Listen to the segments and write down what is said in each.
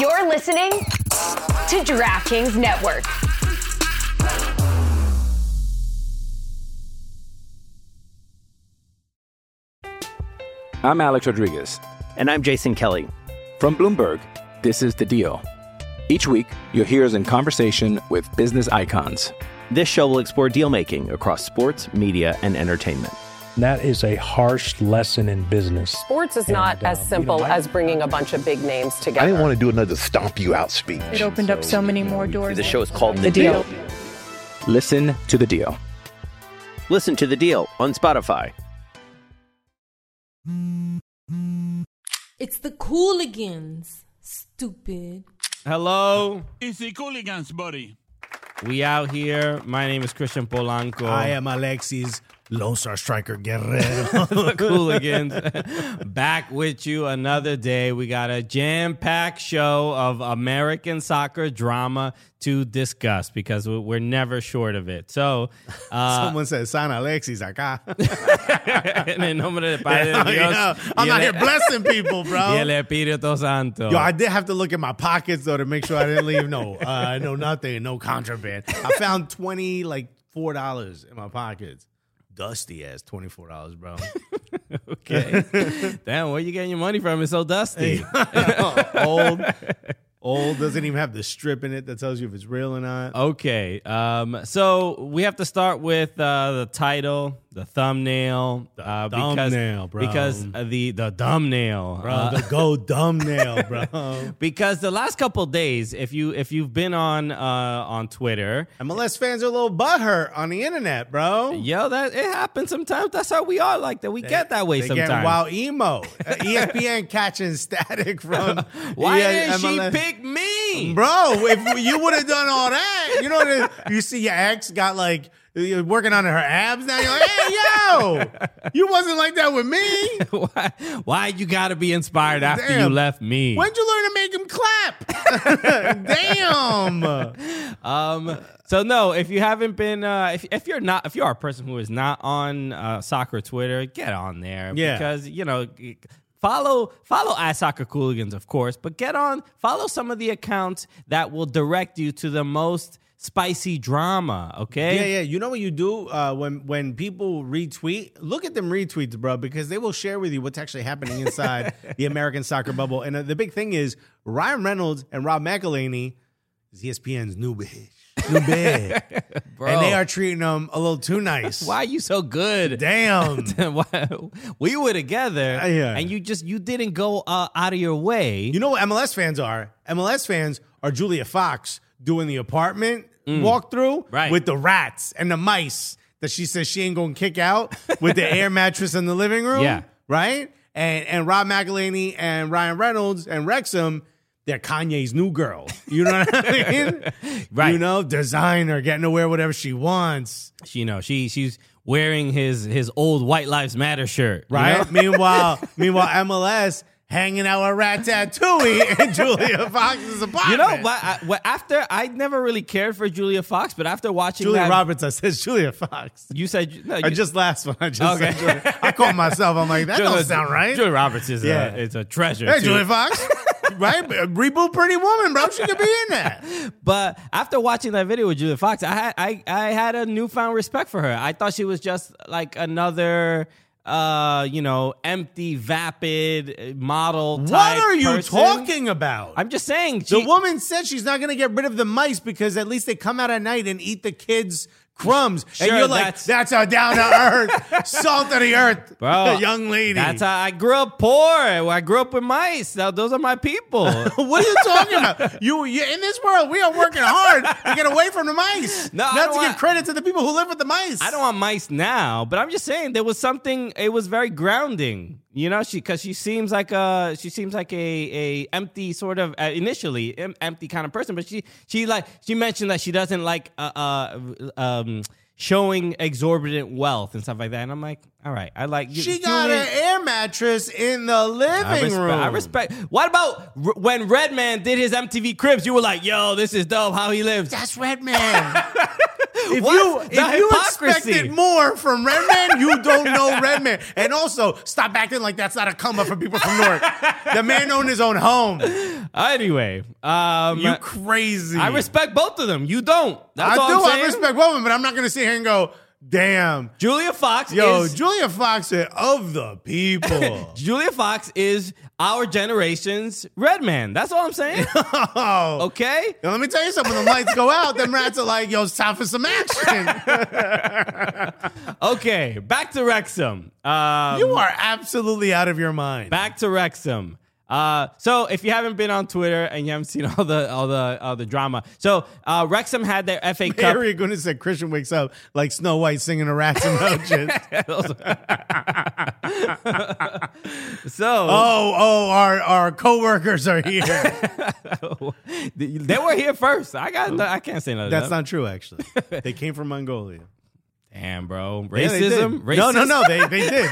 You're listening to DraftKings Network. I'm Alex Rodriguez. And I'm Jason Kelly. From Bloomberg, this is The Deal. Each week, you'll hear us in conversation with business icons. This show will explore deal-making across sports, media, and entertainment. That is a harsh lesson in business. Sports is not as simple as bringing a bunch of big names together. I didn't want to do another stomp you out speech. It opened up so many more doors. The show is called The Deal. Listen to The Deal. Listen to The Deal on Spotify. It's the Kooligans, stupid. Hello. It's the Kooligans, buddy. We out here. My name is Christian Polanco. I am Alexis Lone Star Striker Guerrero. The Kooligans. Back with you another day. We got a jam-packed show of American soccer drama to discuss because we're never short of it. So, someone said, San Alexis acá. I'm out here blessing people, bro. Y el Espíritu Santo. Yo, I did have to look in my pockets, though, to make sure I didn't leave nothing, no contraband. I found $4 in my pockets. Dusty ass $24, bro. Okay. Damn, where you getting your money from? It's so dusty. Old doesn't even have the strip in it that tells you if it's real or not. Okay. So we have to start with the title, the thumbnail. The thumbnail, bro. Because the last couple of days, if you've been on Twitter, MLS fans are a little butthurt on the internet, bro. Yo, that it happens sometimes. That's how we are like that. We get that way sometimes. Get wild emo. ESPN catching static from why didn't MLS. She pick me, bro? If you would have done all that, you know what it is? You see your ex got you're working on her abs now. You're like, hey, yo, you wasn't like that with me. Why you got to be inspired after you left me? When'd you learn to make him clap? Damn. So, no, if you haven't been, if you are a person who is not on soccer Twitter, get on there. Yeah. Because, follow @SoccerKooligans, of course, but follow some of the accounts that will direct you to the most spicy drama, okay? Yeah, yeah. You know what you do when people retweet? Look at them retweets, bro, because they will share with you what's actually happening inside the American soccer bubble. And the big thing is Ryan Reynolds and Rob McElhenney is ESPN's new bitch. Bro. And they are treating them a little too nice. Why are you so good? Damn. We were together, and you didn't go out of your way. You know what MLS fans are? MLS fans are Julia Fox doing the apartment walkthrough with the rats and the mice that she says she ain't going to kick out with the air mattress in the living room. Yeah. Right? And Rob McElhenney and Ryan Reynolds and Wrexham, they're Kanye's new girl. You know what I mean? Right. You know, designer, getting to wear whatever she wants. She's wearing his old White Lives Matter shirt. Right? You know? Meanwhile, MLS hanging out with Ratatouille in Julia Fox's apartment. You know, but after I never really cared for Julia Fox, but after watching Julia Roberts, I said Julia Fox. You said no. Just last one. I said Julia. I called myself. I'm like, that don't sound right. Julia Roberts is it's a treasure. Hey, too. Julia Fox. Right? Reboot Pretty Woman, bro. She could be in that. But after watching that video with Julia Fox, I had a newfound respect for her. I thought she was just like another empty, vapid model type. What are you talking about? I'm just saying. The woman said she's not going to get rid of the mice because at least they come out at night and eat the kids' crumbs. Sure, and you're like, that's a down-to-earth, salt of the earth, bro, young lady. That's how I grew up poor. I grew up with mice. Now, those are my people. What are you talking about? You in this world, we are working hard to get away from the mice. No, not to give credit to the people who live with the mice. I don't want mice now, but I'm just saying there was something, it was very grounding. You know, because she seems like a empty sort of initially empty kind of person, but she mentioned that she doesn't like showing exorbitant wealth and stuff like that, and I'm like, all right, I like you. She got an air mattress in the living room. I respect. What about when Redman did his MTV Cribs? You were like, yo, this is dope how he lives. That's Redman. If you expected more from Redman, you don't know Redman. And also, stop acting like that's not a come up for people from Newark. The man owned his own home. Anyway. You crazy. I respect both of them. You don't. That's all I'm saying. I respect both of them, but I'm not going to sit here and go, damn. Julia Fox is... Julia Fox is of the people. Julia Fox is our generation's Redman. That's all I'm saying. Oh. Okay? Now, let me tell you something. When the lights go out, them rats are like, yo, it's time for some action. Okay, back to Wrexham. You are absolutely out of your mind. Back to Wrexham. So if you haven't been on Twitter and you haven't seen all the drama, so Wrexham had their FA Cup. Harry Gunnis said Christian wakes up like Snow White singing a Rats and Roaches. Our coworkers are here. They were here first. I can't say nothing. That's not true. Actually, they came from Mongolia. Damn, bro. Racism? Yeah, no. They did.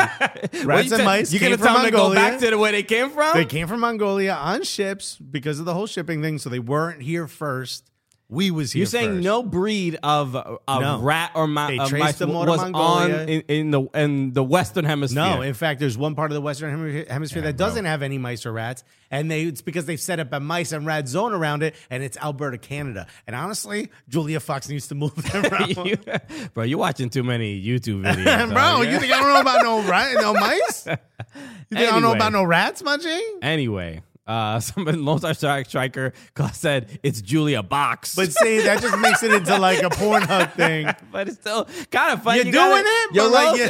Rats and mice. You gonna tell them to go back to the where they came from? They came from Mongolia on ships because of the whole shipping thing, so they weren't here first. We was here. You're saying first. No breed of no. rat or mice was on in the Western Hemisphere. No, in fact, there's one part of the Western Hemisphere that doesn't have any mice or rats, and it's because they've set up a mice and rat zone around it, and it's Alberta, Canada. And honestly, Julia Fox needs to move them around. Bro, you're watching too many YouTube videos. Bro, you think I don't know about no mice? You think I don't know about no rats, Munchie? Anyway. Somebody, Lone Star Striker said it's Julia Box. But see, that just makes it into like a Pornhub thing. But it's still kind of funny. You're doing it? You're like,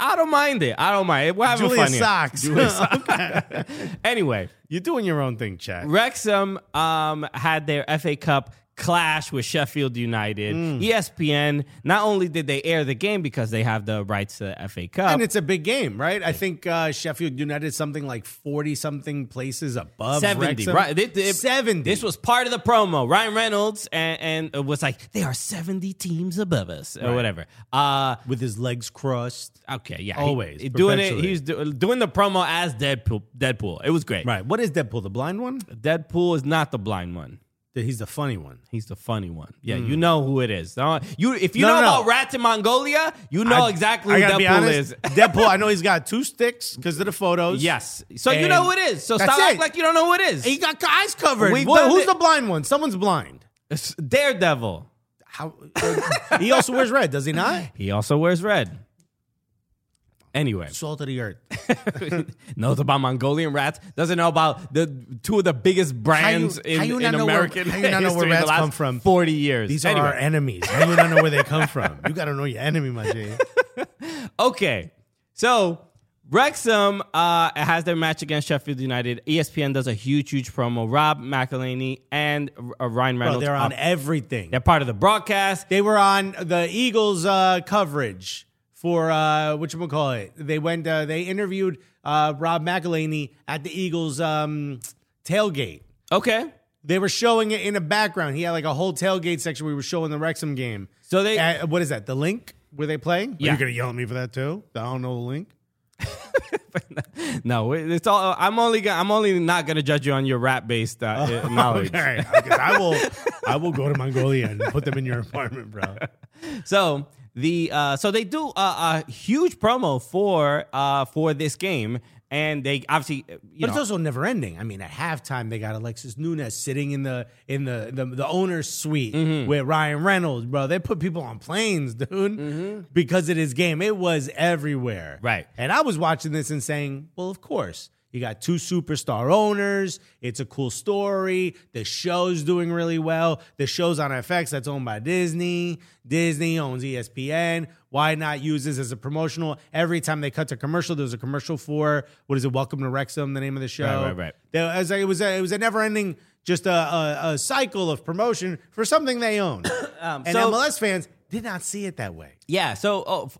I don't mind it. We're having fun here. Julia Socks. Anyway. You're doing your own thing, Chad. Wrexham had their FA Cup clash with Sheffield United. ESPN, not only did they air the game because they have the rights to the FA Cup. And it's a big game, right? I think Sheffield United something like 40-something places above 70, Wrexham. Right? 70. This was part of the promo. Ryan Reynolds and was like, they are 70 teams above us or whatever. With his legs crossed. Okay, yeah. Always. He's doing the promo as Deadpool. It was great. Right. What is Deadpool, the blind one? Deadpool is not the blind one. He's the funny one. Yeah, you know who it is. If you know about rats in Mongolia, you know exactly who Deadpool is. Deadpool, I know he's got two sticks because of the photos. Yes. So you know who it is. So stop acting like you don't know who it is. He got eyes covered. Who's the blind one? Someone's blind. It's Daredevil. He also wears red, does he not? He also wears red. Anyway. Salt of the earth. Knows about Mongolian rats. Doesn't know about the two of the biggest brands in American history in the last 40 years. These are our enemies. How do you not know where they come from? You got to know your enemy, my G. Okay. So Wrexham has their match against Sheffield United. ESPN does a huge promo. Rob McElhenney and Ryan Reynolds. They're on everything. They're part of the broadcast. They were on the Eagles coverage. For whatchamacallit, they went. They interviewed Rob McElhenney at the Eagles tailgate. Okay, they were showing it in the background. He had like a whole tailgate section where we were showing the Wrexham game. So they, what is that? The link where they playing? Yeah, you're gonna yell at me for that too. I don't know the link. No, it's all. I'm only not gonna judge you on your rap based knowledge. Okay. I will go to Mongolia and put them in your apartment, bro. So. So they do a huge promo for this game, and they obviously. But it's also never ending. I mean, at halftime they got Alexis Nunez sitting in the owner's suite with Ryan Reynolds, bro. They put people on planes, dude, because of this game. It was everywhere, right? And I was watching this and saying, well, of course. You got two superstar owners. It's a cool story. The show's doing really well. The show's on FX that's owned by Disney. Disney owns ESPN. Why not use this as a promotional? Every time they cut to commercial, there's a commercial for, Welcome to Wrexham, the name of the show. Right. It was a never-ending, just a cycle of promotion for something they own. MLS fans did not see it that way. Yeah, so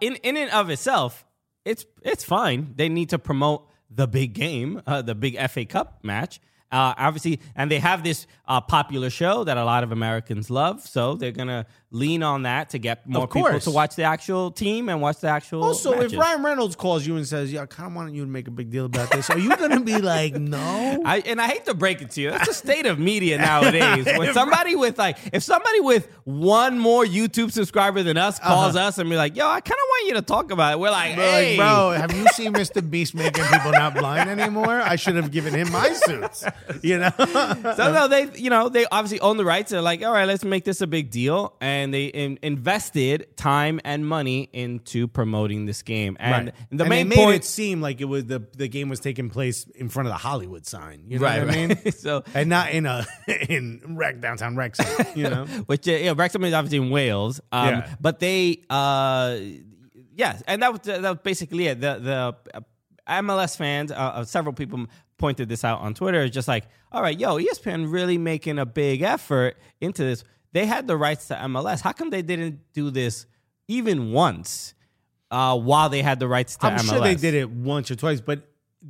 in and of itself, it's fine. They need to promote the big game, the big FA Cup match, obviously. And they have this popular show that a lot of Americans love. So they're going to lean on that to get more people to watch the actual team and watch the actual matches. If Ryan Reynolds calls you and says, yeah, I kind of wanted you to make a big deal about this, are you going to be like, no? I hate to break it to you. That's the state of media nowadays. If somebody with one more YouTube subscriber than us calls us and be like, yo, I kind of want you to talk about it. We're like, hey. Bro, have you seen Mr. Beast making people not blind anymore? I should have given him my suits. You know? So no, they obviously own the rights. They're like, all right, let's make this a big deal. And they invested time and money into promoting this game. And the main point, made it seem like it was the game was taking place in front of the Hollywood sign. You know what I mean? So, and not in downtown Wrexham, you know? Which Wrexham is obviously in Wales. But they and that was basically it. The MLS fans, several people pointed this out on Twitter. It's just like, all right, ESPN really making a big effort into this. They had the rights to MLS. How come they didn't do this even once while they had the rights to MLS? I'm sure they did it once or twice, but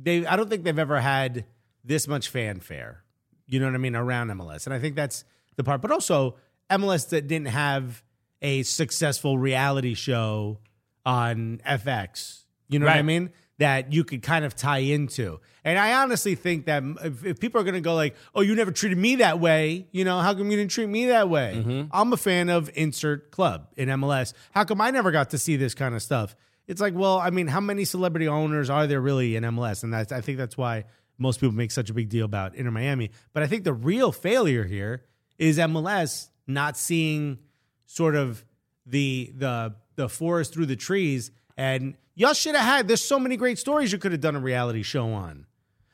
I don't think they've ever had this much fanfare, you know what I mean, around MLS. And I think that's the part. But also, MLS that didn't have a successful reality show on FX, you know what I mean? That you could kind of tie into. And I honestly think that if people are going to go like, oh, you never treated me that way, you know, how come you didn't treat me that way? Mm-hmm. I'm a fan of insert club in MLS. How come I never got to see this kind of stuff? It's like, well, I mean, how many celebrity owners are there really in MLS? And I think that's why most people make such a big deal about Inter Miami. But I think the real failure here is MLS not seeing sort of the forest through the trees. And y'all should have had, there's so many great stories you could have done a reality show on.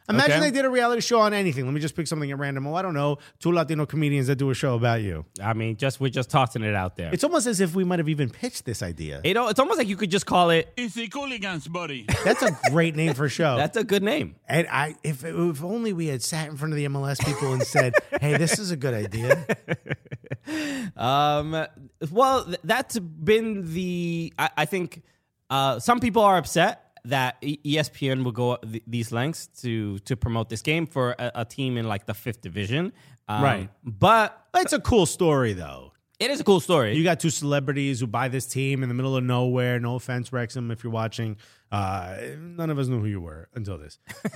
Imagine they did a reality show on anything. Let me just pick something at random. Oh, I don't know, two Latino comedians that do a show about you. I mean, we're just tossing it out there. It's almost as if we might have even pitched this idea. It's almost like you could just call it, it's the Kooligans, buddy. That's a great name for a show. That's a good name. And if only we had sat in front of the MLS people and said, hey, this is a good idea. Well, that's been the, I think... some people are upset that ESPN will go these lengths to promote this game for a team in like the 5th division. But it's a cool story, though. It is a cool story. You got two celebrities who buy this team in the middle of nowhere. No offense, Wrexham, if you're watching. None of us knew who you were until this. Look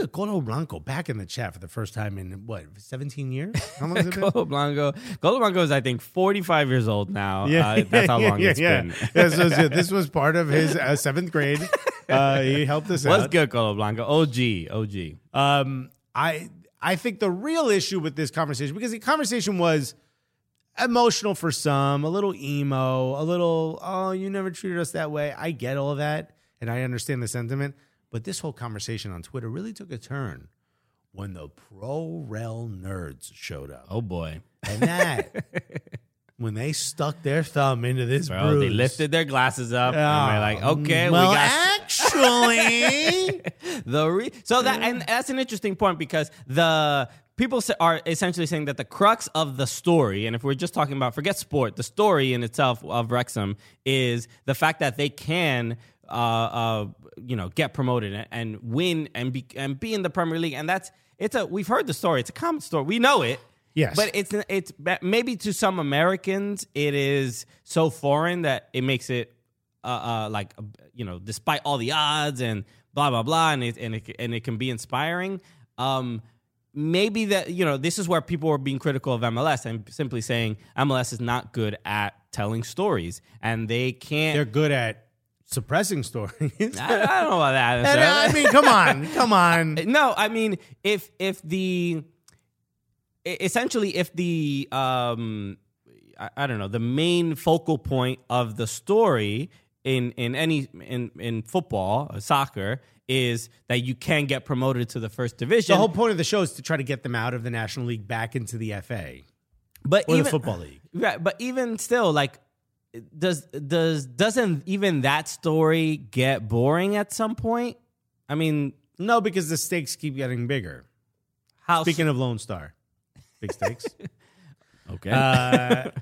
at Colo Blanco back in the chat for the first time in, 17 years? How long has it been? Colo Blanco is, I think, 45 years old now. Yeah, that's how long it's been. This was part of his 7th grade. He helped us out. What's good, Colo Blanco? OG. I think the real issue with this conversation, because the conversation was emotional for some, a little emo, a little, oh, you never treated us that way. I get all that, and I understand the sentiment, but this whole conversation on Twitter really took a turn when the pro-rel nerds showed up. Oh, boy. And that, when they stuck their thumb into this bruise. They lifted their glasses up, and they're like, okay, well, we got... actually... and that's an interesting point, because the... people are essentially saying that the crux of the story, and if we're just talking about, forget sport, the story in itself of Wrexham is the fact that they can, get promoted and win and be in the Premier League. And we've heard the story. It's a common story. We know it. Yes. But it's maybe to some Americans, it is so foreign that it makes it despite all the odds and blah, blah, blah. And it can be inspiring. Maybe that, this is where people are being critical of MLS and simply saying MLS is not good at telling stories and they can't. They're good at suppressing stories. I don't know about that. I mean, come on. No, I mean, if the main focal point of the story in football or soccer is that you can get promoted to the first division. The whole point of the show is to try to get them out of the National League back into the FA or the Football League. Right, but even still, like, doesn't even that story get boring at some point? I mean... No, because the stakes keep getting bigger. Speaking of Lone Star. Big stakes. Okay.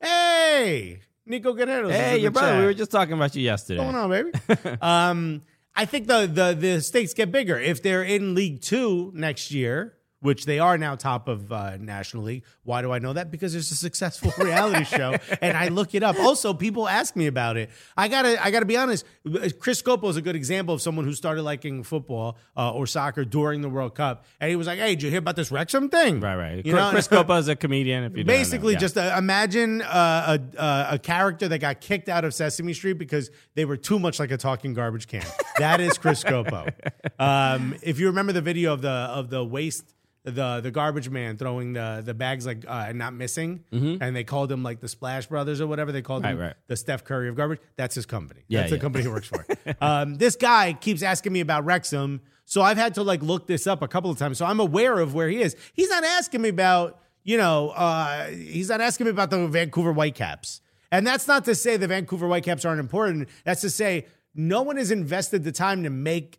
Hey! Nico Guerrero. Hey, your brother. Chat. We were just talking about you yesterday. What's going on, baby? I think the stakes get bigger. If they're in League 2 next year, which they are now top of National League, why do I know that? Because there's a successful reality show, and I look it up. Also, people ask me about it. I gotta be honest. Chris Scopo is a good example of someone who started liking football or soccer during the World Cup, and he was like, hey, did you hear about this Wrexham thing? Right. Chris Scopo is a comedian, if you don't know. Basically, just imagine a character that got kicked out of Sesame Street because they were too much like a talking garbage can. That is Chris Scopo. If you remember the video of the waste the garbage man throwing the bags like and not missing, and they called him like the Splash Brothers or whatever. They called him the Steph Curry of garbage. That's his company. Yeah, that's the company he works for. This guy keeps asking me about Wrexham, so I've had to like look this up a couple of times. So I'm aware of where he is. He's not asking me about, you know, he's not asking me about the Vancouver Whitecaps. And that's not to say the Vancouver Whitecaps aren't important. That's to say no one has invested the time to make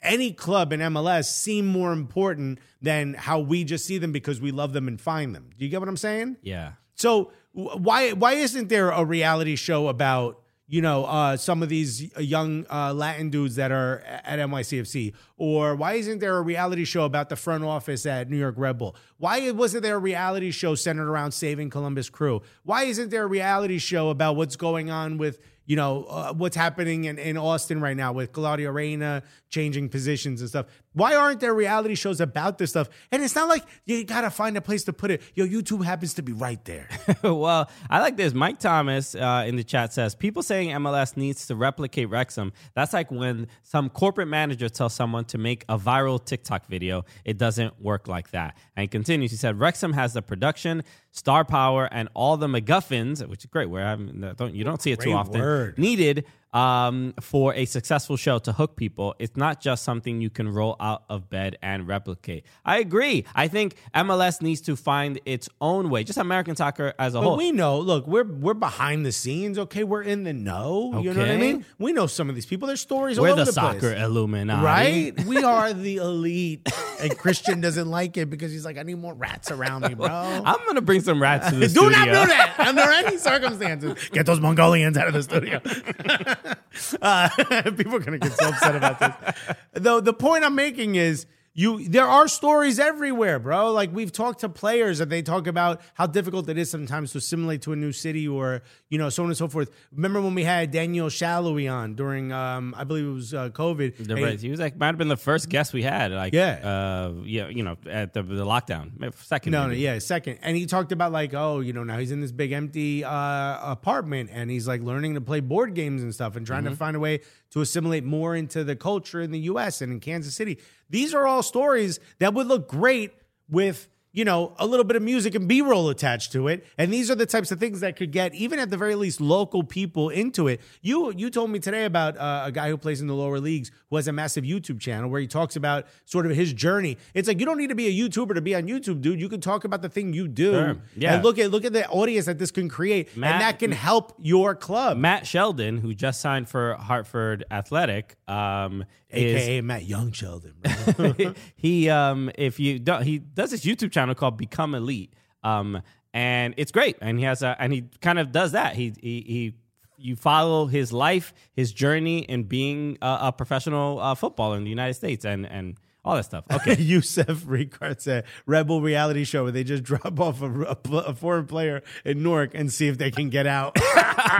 any club in MLS seem more important than how we just see them because we love them and find them. Do you get what I'm saying? Yeah. So why isn't there a reality show about, you know, some of these young Latin dudes that are at NYCFC? Or why isn't there a reality show about the front office at New York Red Bull? Why wasn't there a reality show centered around Saving Columbus Crew? Why isn't there a reality show about what's going on with, you know, what's happening in Austin right now with Claudio Reyna changing positions and stuff? Why aren't there reality shows about this stuff? And it's not like you got to find a place to put it. Yo, YouTube happens to be right there. Well, I like this. Mike Thomas in the chat says, people saying MLS needs to replicate Wrexham. That's like when some corporate manager tells someone to make a viral TikTok video. It doesn't work like that. And he continues. He said, Wrexham has the production, star power, and all the MacGuffins, which is a great word. I mean, you don't see it too often. Word. Needed for a successful show to hook people. It's not just something you can roll out of bed and replicate. I agree. I think MLS needs to find its own way. Just American soccer as a whole. But we know, look, we're behind the scenes, okay? We're in the know. Okay. You know what I mean? We know some of these people. Their stories all over the place. We're the soccer Illuminati. Right? We are the elite. And Christian doesn't like it because he's like, I need more rats around me, bro. I'm going to bring some rats to the studio. Do not do that under any circumstances. Get those Mongolians out of the studio. People are going to get so upset about this. Though the point I'm making is there are stories everywhere, bro. Like, we've talked to players and they talk about how difficult it is sometimes to assimilate to a new city or, you know, so on and so forth. Remember when we had Daniel Shalhoub on during, I believe it was COVID. He was like, might have been the first guest we had. Like, you know, at the lockdown. Second. Second. And he talked about like, oh, you know, now he's in this big empty apartment and he's like learning to play board games and stuff and trying to find a way to assimilate more into the culture in the U.S. and in Kansas City. These are all stories that would look great with, you know, a little bit of music and B-roll attached to it. And these are the types of things that could get, even at the very least, local people into it. You told me today about a guy who plays in the lower leagues who has a massive YouTube channel where he talks about sort of his journey. It's like, you don't need to be a YouTuber to be on YouTube, dude. You can talk about the thing you do. Sure. Yeah. And look at the audience that this can create. And that can help your club. Matt Sheldon, who just signed for Hartford Athletic, AKA Matt Young Sheldon. He does this YouTube channel called Become Elite, and it's great. And he has he kind of does that. You follow his life, his journey in being a professional footballer in the United States, and all that stuff. Okay. Youssef Ricard said, Rebel reality show where they just drop off a foreign player in Newark and see if they can get out.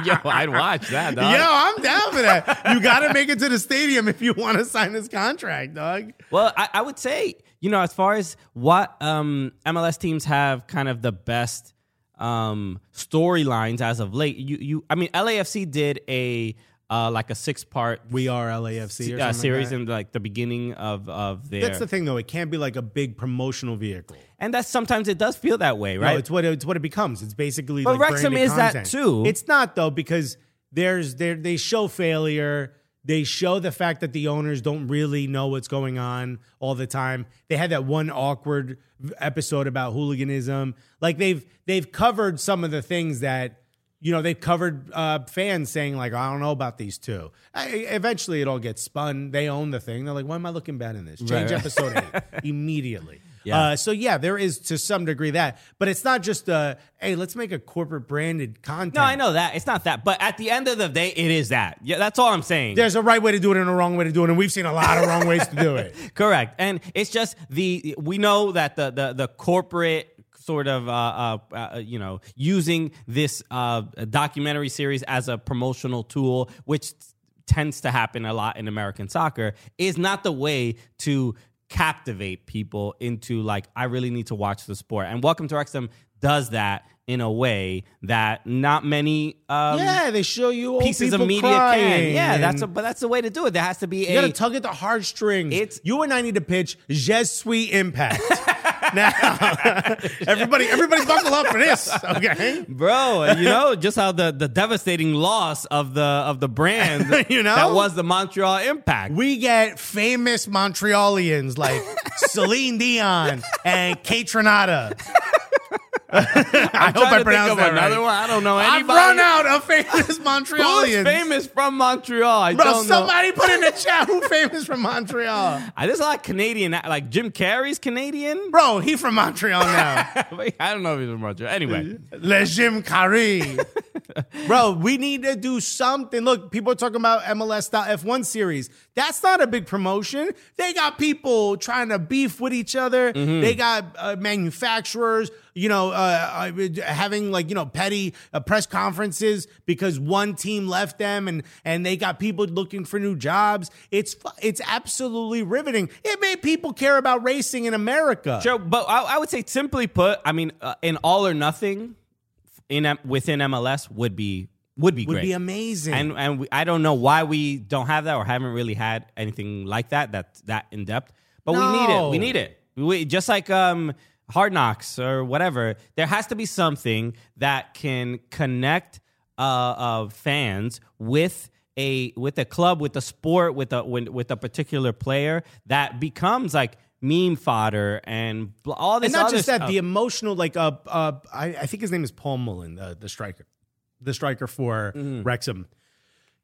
Yo, I'd watch that, dog. Yo, I'm down for that. You got to make it to the stadium if you want to sign this contract, dog. Well, I would say, you know, as far as what MLS teams have kind of the best storylines as of late, LAFC did a... like a 6-part We Are LAFC series like in like the beginning of their... That's the thing, though. It can't be like a big promotional vehicle. And that's sometimes it does feel that way, right? No, it's what it becomes. It's basically like branded content. But Wrexham is that, too. It's not, though, because they show failure. They show the fact that the owners don't really know what's going on all the time. They had that one awkward episode about hooliganism. Like, they've covered some of the things that... You know, they've covered fans saying, like, I don't know about these two. Eventually, it all gets spun. They own the thing. They're like, why am I looking bad in this? Change episode 8 immediately. Yeah. There is to some degree that. But it's not just, hey, let's make a corporate branded content. No, I know that. It's not that. But at the end of the day, it is that. Yeah, that's all I'm saying. There's a right way to do it and a wrong way to do it. And we've seen a lot of wrong ways to do it. Correct. And it's just we know that the corporate sort of, you know, using this documentary series as a promotional tool, which tends to happen a lot in American soccer, is not the way to captivate people into, like, I really need to watch the sport. And Welcome to Wrexham does that in a way that not many they show you pieces of media can. Yeah, but that's the way to do it. There has to be you gotta tug at the heartstrings. You and I need to pitch Je Suis Impact. now. Everybody buckle up for this, okay? Bro, you know just how the devastating loss of the brand you know? That was the Montreal Impact. We get famous Montrealians like Celine Dion and Kate Renata. I hope I pronounced that another right. One. I don't know anybody. I've run out of famous Montrealians. Who's famous from Montreal? I don't know. Put in the chat who's famous from Montreal. I just like Canadian, like Jim Carrey's Canadian. Bro, he from Montreal now. I don't know if he's from Montreal. Anyway. Le Jim Carrey. Bro, we need to do something. Look, people are talking about MLS style F1 series. That's not a big promotion. They got people trying to beef with each other. Mm-hmm. They got manufacturers, you know, having like, you know, petty press conferences because one team left them and they got people looking for new jobs. It's absolutely riveting. It made people care about racing in America. Sure, but I would say simply put, I mean, an all or nothing within MLS would be great. Would be amazing. And I don't know why we don't have that or haven't really had anything like that in depth. But no. We need it. We just like Hard Knocks or whatever. There has to be something that can connect fans with a club, with a sport, with a particular player that becomes like meme fodder and all this. And not just that, the emotional like I think his name is Paul Mullen, the striker for Wrexham.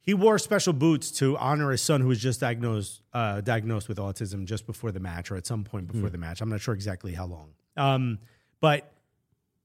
He wore special boots to honor his son who was just diagnosed with autism just before the match or at some point before the match. I'm not sure exactly how long. But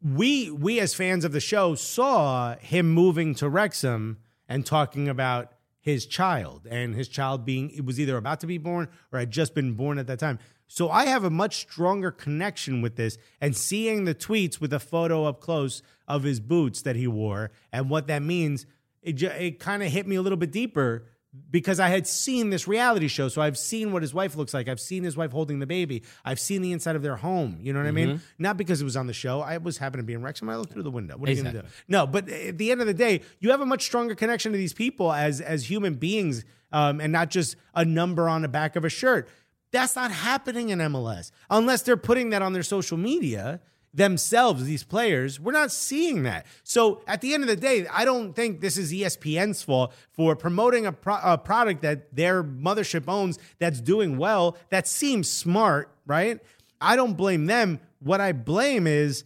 we as fans of the show saw him moving to Wrexham and talking about his child and his child was either about to be born or had just been born at that time. So I have a much stronger connection with this, and seeing the tweets with a photo up close of his boots that he wore and what that means, it kind of hit me a little bit deeper because I had seen this reality show. So I've seen what his wife looks like. I've seen his wife holding the baby. I've seen the inside of their home. You know what I mean? Not because it was on the show. I was happening to be in Wrexham. I looked through the window. What are you going to do? No, but at the end of the day, you have a much stronger connection to these people as human beings and not just a number on the back of a shirt. That's not happening in MLS unless they're putting that on their social media themselves, these players. We're not seeing that. So at the end of the day, I don't think this is ESPN's fault for promoting a product that their mothership owns that's doing well, that seems smart, right? I don't blame them. What I blame is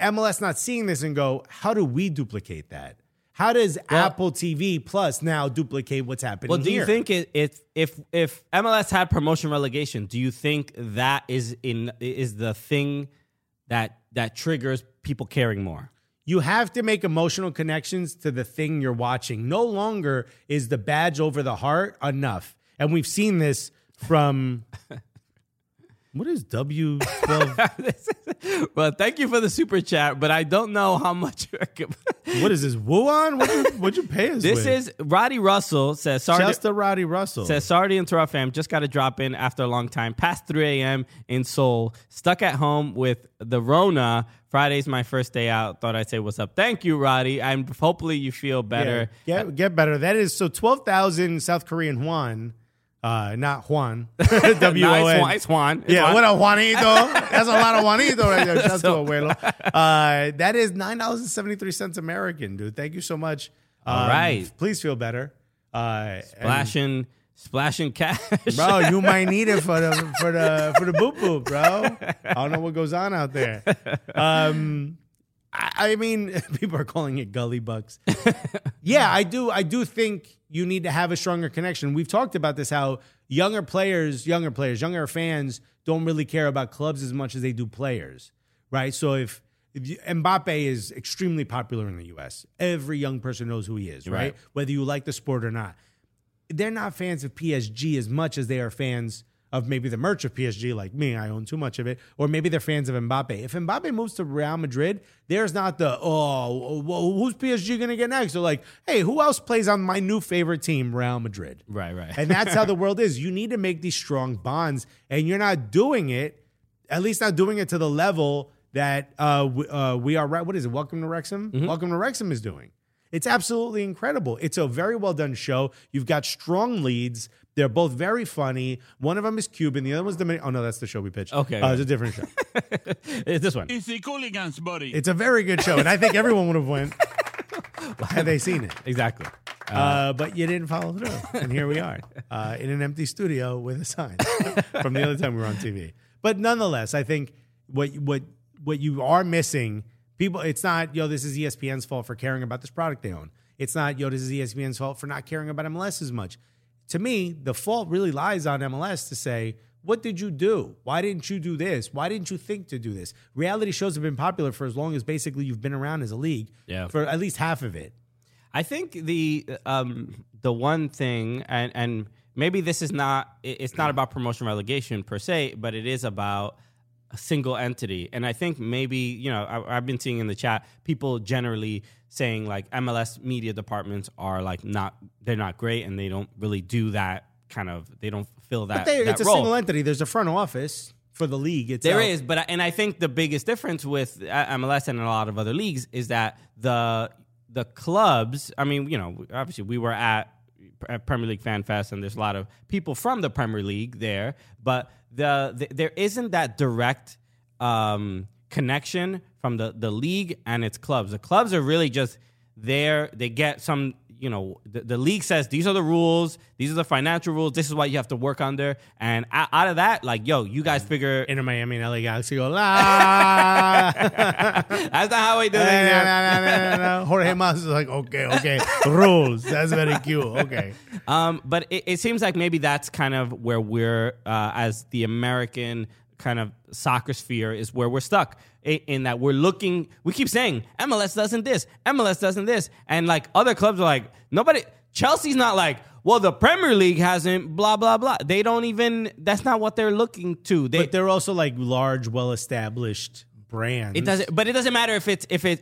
MLS not seeing this and go, how do we duplicate that? How does Apple TV Plus now duplicate what's happening here? Well, do you think if MLS had promotion relegation, do you think that is the thing that triggers people caring more? You have to make emotional connections to the thing you're watching. No longer is the badge over the heart enough. And we've seen this from... What is W12? Well, thank you for the super chat, but I don't know how much. What is this, Wuhan? What'd you pay us this with? This is Roddy Russell says, sorry. Just the Roddy Russell. Says, sorry to interrupt, fam. Just got to drop in after a long time. Past 3 a.m. in Seoul. Stuck at home with the Rona. Friday's my first day out. Thought I'd say what's up. Thank you, Roddy. And hopefully you feel better. Yeah, get better. That is, so 12,000 South Korean won. Not Juan. W-O-N. No, it's Juan. It's Juan. What a Juanito. That's a lot of Juanito right there. Shout to Abuelo. That is $9.73 American, dude. Thank you so much. All right. Please feel better. Splashing cash. Bro, you might need it for the boop boop, bro. I don't know what goes on out there. I mean, people are calling it gully bucks. Yeah, I do think you need to have a stronger connection. We've talked about this, how younger fans don't really care about clubs as much as they do players, right? So if Mbappe is extremely popular in the U.S., every young person knows who he is, right? Whether you like the sport or not. They're not fans of PSG as much as they are fans of maybe the merch of PSG, like me, I own too much of it, or maybe they're fans of Mbappe. If Mbappe moves to Real Madrid, there's not the, who's PSG going to get next? They're like, hey, who else plays on my new favorite team, Real Madrid? Right. And that's how the world is. You need to make these strong bonds, and you're not doing it, at least not doing it to the level that we are, what is it, Welcome to Wrexham? Mm-hmm. Welcome to Wrexham is doing. It's absolutely incredible. It's a very well done show. You've got strong leads. They're both very funny. One of them is Cuban. The other one's Dominican. Oh, no, that's the show we pitched. Okay. It's a different show. It's this one. It's the Kooligans, buddy. It's a very good show, and I think everyone would have won had they seen it. Exactly. But you didn't follow through, and here we are in an empty studio with a sign from the other time we were on TV. But nonetheless, I think what you are missing, people, it's not, yo, this is ESPN's fault for caring about this product they own. It's not, yo, this is ESPN's fault for not caring about MLS as much. To me, the fault really lies on MLS to say, what did you do? Why didn't you do this? Why didn't you think to do this? Reality shows have been popular for as long as basically you've been around as a league, for at least half of it. I think the one thing, and maybe this is not, it's not about promotion relegation per se, but it is about a single entity. And I think maybe, you know, I've been seeing in the chat people generally saying like MLS media departments are like not, they're not great and they don't really do that kind of, they don't fill that, but that it's role. A single entity. There's a front office for the league itself. There is, and I think the biggest difference with MLS and a lot of other leagues is that the clubs, I mean, you know, obviously we were at Premier League Fan Fest, and there's a lot of people from the Premier League there, but there isn't that direct connection from the league and its clubs. The clubs are really just there. They get some, you know, the league says, these are the rules. These are the financial rules. This is what you have to work under. And out of that, like, yo, you guys figure... Inter Miami and LA Galaxy go, la! That's not how we do it. No. Jorge Mas is like, okay, rules. That's very cute. Okay. But it seems like maybe that's kind of where we're, as the American kind of soccer sphere, is where we're stuck. In that we're looking, we keep saying MLS doesn't this, and like other clubs are like, nobody, Chelsea's not like, well, the Premier League hasn't, blah, blah, blah. They don't even, that's not what they're looking to. But they're also like large, well-established brands. It doesn't matter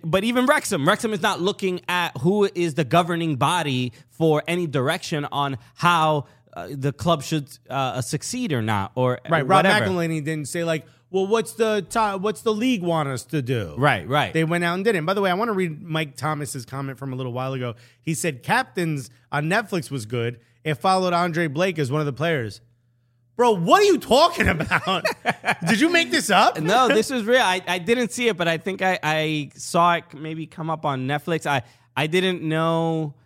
but even Wrexham is not looking at who is the governing body for any direction on how the club should succeed or not, or right. Rob McElhenney didn't say like, well, what's the league want us to do? Right. They went out and did it. And by the way, I want to read Mike Thomas's comment from a little while ago. He said, Captains on Netflix was good. It followed Andre Blake as one of the players. Bro, what are you talking about? Did you make this up? No, this was real. I didn't see it, but I think I saw it maybe come up on Netflix. I didn't know.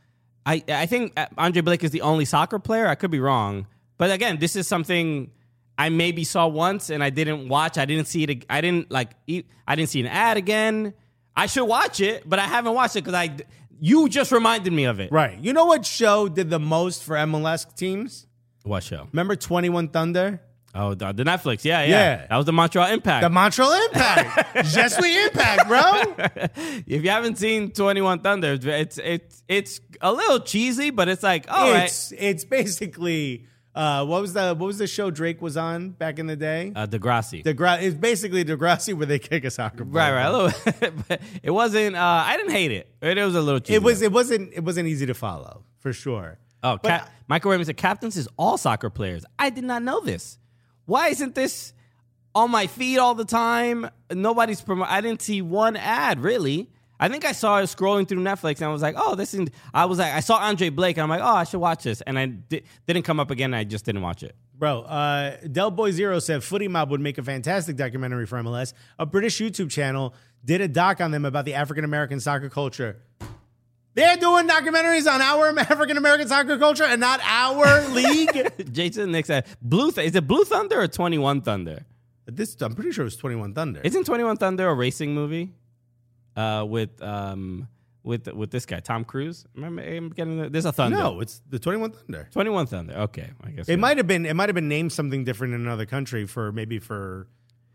I think Andre Blake is the only soccer player. I could be wrong. But again, this is something... I maybe saw once and I didn't watch. I didn't see it. I didn't see an ad again. I should watch it, but I haven't watched it because you just reminded me of it. Right. You know what show did the most for MLS teams? What show? Remember 21 Thunder? Oh, the Netflix. Yeah. That was the Montreal Impact. Yes, we Impact, bro. If you haven't seen 21 Thunder, it's a little cheesy, but it's like, all right. It's basically... What was the show Drake was on back in the day? Degrassi. It's basically Degrassi where they kick a soccer ball. Right. A little, but it wasn't. I didn't hate it. It was a little cheesy. It wasn't easy to follow for sure. Oh, but Michael Raymond said, "Captains is all soccer players." I did not know this. Why isn't this on my feed all the time? Nobody's promoting. I didn't see one ad really. I think I saw it scrolling through Netflix, and I was like, oh, this isn't... I was like, I saw Andre Blake, and I'm like, oh, I should watch this. And I didn't come up again, and I just didn't watch it. Bro, Del Boy Zero said, Footy Mob would make a fantastic documentary for MLS. A British YouTube channel did a doc on them about the African-American soccer culture. They're doing documentaries on our African-American soccer culture and not our league? Jason Nick said, is it Blue Thunder or 21 Thunder? I'm pretty sure it's 21 Thunder. Isn't 21 Thunder a racing movie? With this guy Tom Cruise. Remember, I'm getting there's a Thunder. No, it's the 21 Thunder. 21 Thunder. Okay, I guess it might have been. It might have been named something different in another country for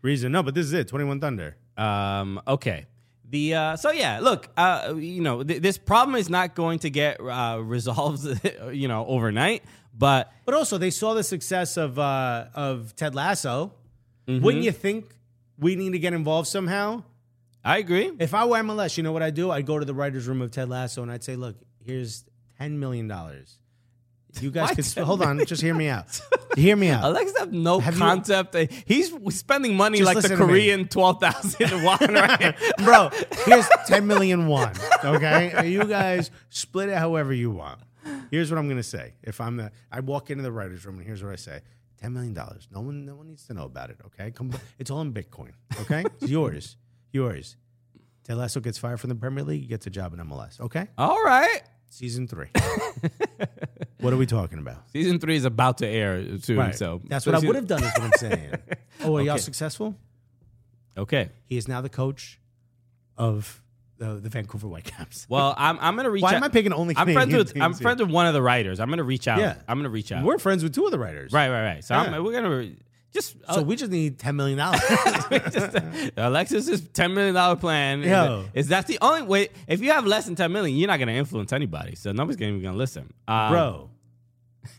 reason. No, but this is it. 21 Thunder. Okay. Look. You know, this problem is not going to get resolved. You know, overnight. But also they saw the success of Ted Lasso. Mm-hmm. Wouldn't you think we need to get involved somehow? I agree. If I were MLS, you know what I'd do? I'd go to the writer's room of Ted Lasso and I'd say, look, here's $10 million. You guys could hold on. Just hear me out. Hear me out. Alex have no concept. He's spending money just like the Korean 12,000 won, right? Bro, here's 10 million won. Okay, you guys split it however you want. Here's what I'm gonna say. If I'm the, I walk into the writers' room and here's what I say: $10 million. No one needs to know about it. Okay, it's all in Bitcoin. Okay, it's yours. Ted Lasso gets fired from the Premier League. He gets a job in MLS. Okay. All right. Season 3. What are we talking about? Season 3 is about to air soon. Right. So that's what I would have done. Is what I'm saying. Oh, are y'all successful? Okay. He is now the coach of the Vancouver Whitecaps. Well, I'm gonna reach out. Why am I picking only Canadian I'm friends with one of the writers. I'm gonna reach out. Yeah. I'm gonna reach out. We're friends with two of the writers. Right. So yeah. We're gonna. So we just need $10 million. Alexis is $10 million plan. Yo. Is that the only way? If you have less than 10 million, you're not gonna influence anybody. So nobody's even gonna listen. Bro,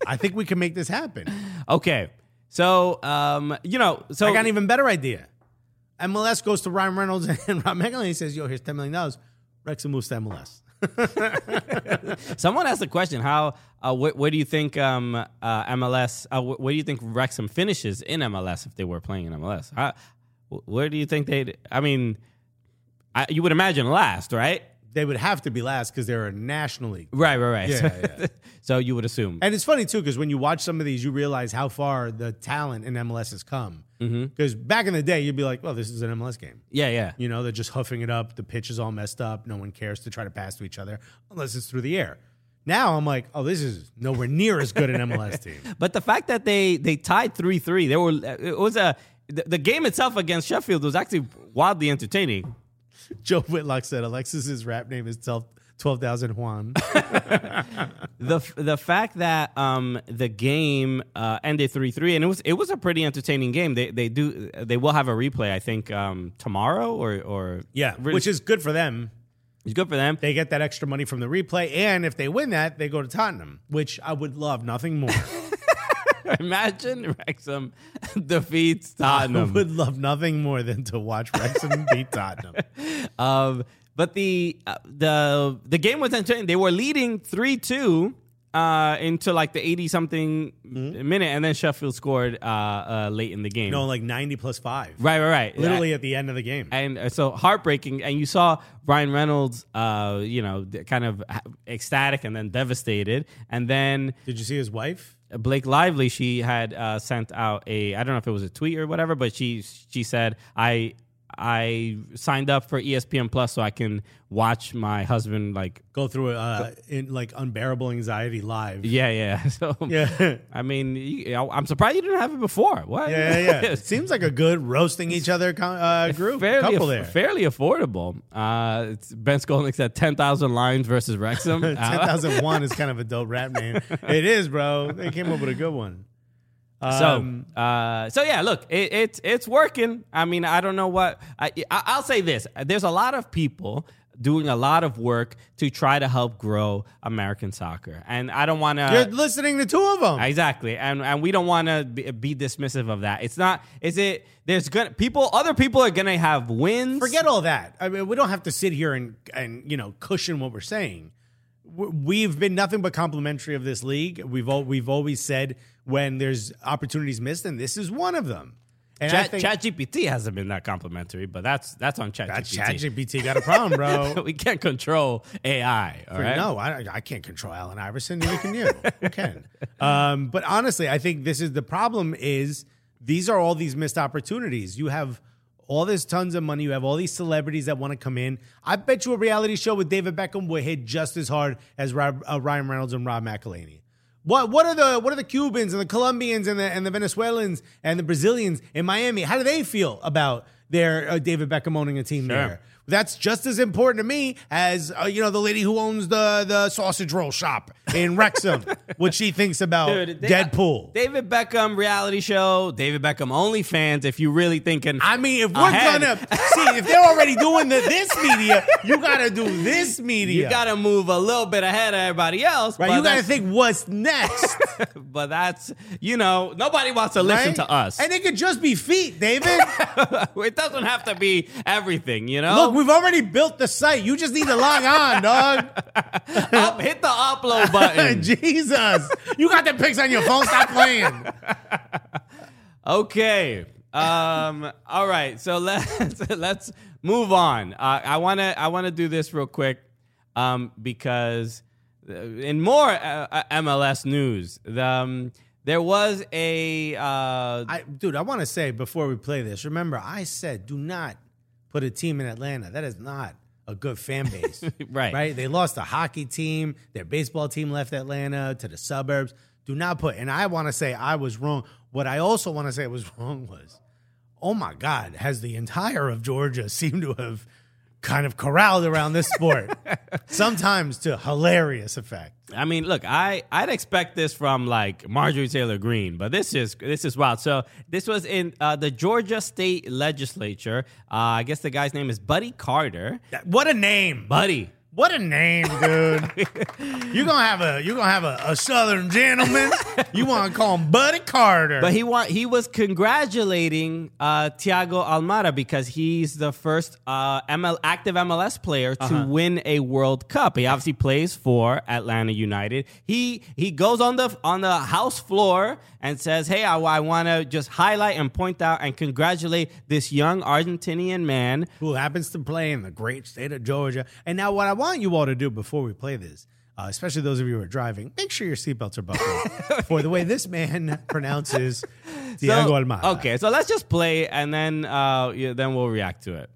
I think we can make this happen. Okay, so so I got an even better idea. MLS goes to Ryan Reynolds and Rob McElhenney. He says, "Yo, here's $10 million. Wrexham moves to MLS." Someone asked the question: how? Where do you think MLS? Where do you think Wrexham finishes in MLS if they were playing in MLS? Where do you think they'd? I mean, you would imagine last, right? They would have to be last because they're a National League. Right. Yeah. So you would assume. And it's funny, too, because when you watch some of these, you realize how far the talent in MLS has come. Because back in the day, you'd be like, well, this is an MLS game. Yeah. You know, they're just hoofing it up. The pitch is all messed up. No one cares to try to pass to each other unless it's through the air. Now I'm like, oh, this is nowhere near as good an MLS team. But the fact that they tied 3-3, the game itself against Sheffield was actually wildly entertaining. Joe Whitlock said Alexis's rap name is 12,000 Juan. The fact that the game ended 3-3, and it was a pretty entertaining game. They will have a replay, I think, tomorrow or which is good for them. It's good for them. They get that extra money from the replay, and if they win that, they go to Tottenham, which I would love nothing more. Imagine Wrexham defeats Tottenham. I would love nothing more than to watch Wrexham beat Tottenham. But the game was entertaining. They were leading 3-2 into like the 80-something minute, and then Sheffield scored late in the game. No, like 90 plus 5. Right. Literally at the end of the game. And so heartbreaking. And you saw Ryan Reynolds, kind of ecstatic and then devastated. And then... Did you see his wife? Blake Lively, she had sent out I don't know if it was a tweet or whatever, but she said, I signed up for ESPN Plus so I can watch my husband go through unbearable anxiety live. Yeah. So yeah. I mean, I'm surprised you didn't have it before. What? Yeah. It seems like a good roasting each other group. Fairly affordable. Ben Skolnick said 10,000 Lions versus Wrexham. 10,001 is kind of a dope rap name. It is, bro. They came up with a good one. Look, it's working. I mean, I don't know what I'll say this. There's a lot of people doing a lot of work to try to help grow American soccer. And I don't want to... You're listening to two of them. Exactly. And we don't want to be dismissive of that. It's not... Is it... There's good... Other people are going to have wins. Forget all that. I mean, we don't have to sit here and cushion what we're saying. We've been nothing but complimentary of this league. We've always said when there's opportunities missed, and this is one of them. And ChatGPT hasn't been that complimentary, but that's on ChatGPT. ChatGPT got a problem, bro. We can't control AI. All right? No, I can't control Allen Iverson. Neither can you. Who can? But honestly, I think this is the problem. Is these are all these missed opportunities. You have all this tons of money. You have all these celebrities that want to come in. I bet you a reality show with David Beckham would hit just as hard as Ryan Reynolds and Rob McElhenney. What are the Cubans and the Colombians and the Venezuelans and the Brazilians in Miami? How do they feel about their David Beckham owning a team there? That's just as important to me as the lady who owns the sausage roll shop in Wrexham, what she thinks about Deadpool. David Beckham reality show, David Beckham OnlyFans. If you really thinking, I mean, if we're gonna see if they're already doing this media, you gotta do this media. You gotta move a little bit ahead of everybody else. Right, you gotta think what's next. But that's nobody wants to listen to us. And it could just be feet, David. It doesn't have to be everything, you know? Look, we've already built the site. You just need to log on, dog. Hit the upload button. Jesus. You got the pics on your phone. Stop playing. Okay. All right. So let's move on. I want to do this real quick because in more MLS news, there was a... I want to say before we play this, remember, I said do not put a team in Atlanta. That is not a good fan base. Right? They lost a hockey team. Their baseball team left Atlanta to the suburbs. Do not put... And I want to say I was wrong. What I also want to say was wrong was, oh, my God, has the entire of Georgia seemed to have kind of corralled around this sport, sometimes to hilarious effect. I mean, look, I'd expect this from, like, Marjorie Taylor Greene, but this is wild. So this was in the Georgia State Legislature. I guess the guy's name is Buddy Carter. What a name. Buddy. What a name, dude. You're gonna have a Southern gentleman. You want to call him Buddy Carter. But he was congratulating Thiago Almada because he's the first active MLS player to win a World Cup. He obviously plays for Atlanta United. He goes on the House floor and says, "Hey, I want to just highlight and point out and congratulate this young Argentinian man who happens to play in the great state of Georgia." And now what I want you all to do before we play this, especially those of you who are driving, make sure your seatbelts are buckled for the way this man pronounces Thiago Almada. Okay, so let's just play, and then we'll react to it.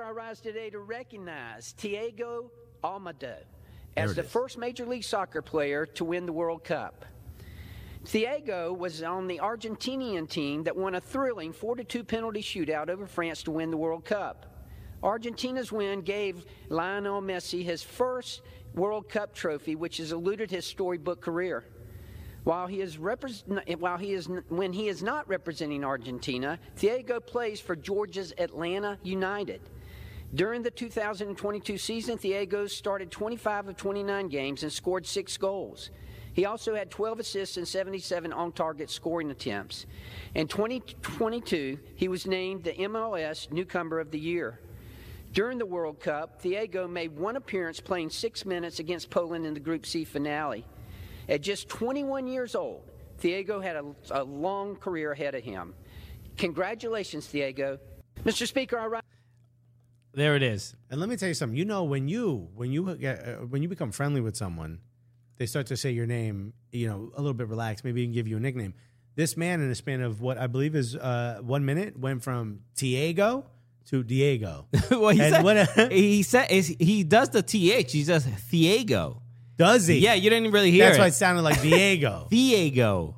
I rise today to recognize Thiago Almada as the first Major League Soccer player to win the World Cup. Thiago was on the Argentinian team that won a thrilling 4-2 penalty shootout over France to win the World Cup. Argentina's win gave Lionel Messi his first World Cup trophy, which has eluded his storybook career. When he is not representing Argentina, Thiago plays for Georgia's Atlanta United. During the 2022 season, Thiago started 25 of 29 games and scored 6 goals. He also had 12 assists and 77 on-target scoring attempts. In 2022, he was named the MLS Newcomer of the Year. During the World Cup, Thiago made one appearance playing 6 minutes against Poland in the Group C finale. At just 21 years old, Thiago had a long career ahead of him. Congratulations, Thiago. Mr. Speaker, I rise. There it is. And let me tell you something. You know, when you become friendly with someone, they start to say your name, you know, a little bit relaxed, maybe even give you a nickname. This man, in a span of what I believe is 1 minute, went from Thiago to Diego. Well, he said he does the TH. He says Thiago. Does he? Yeah, you didn't really hear That's why it sounded like Diego. Thiago.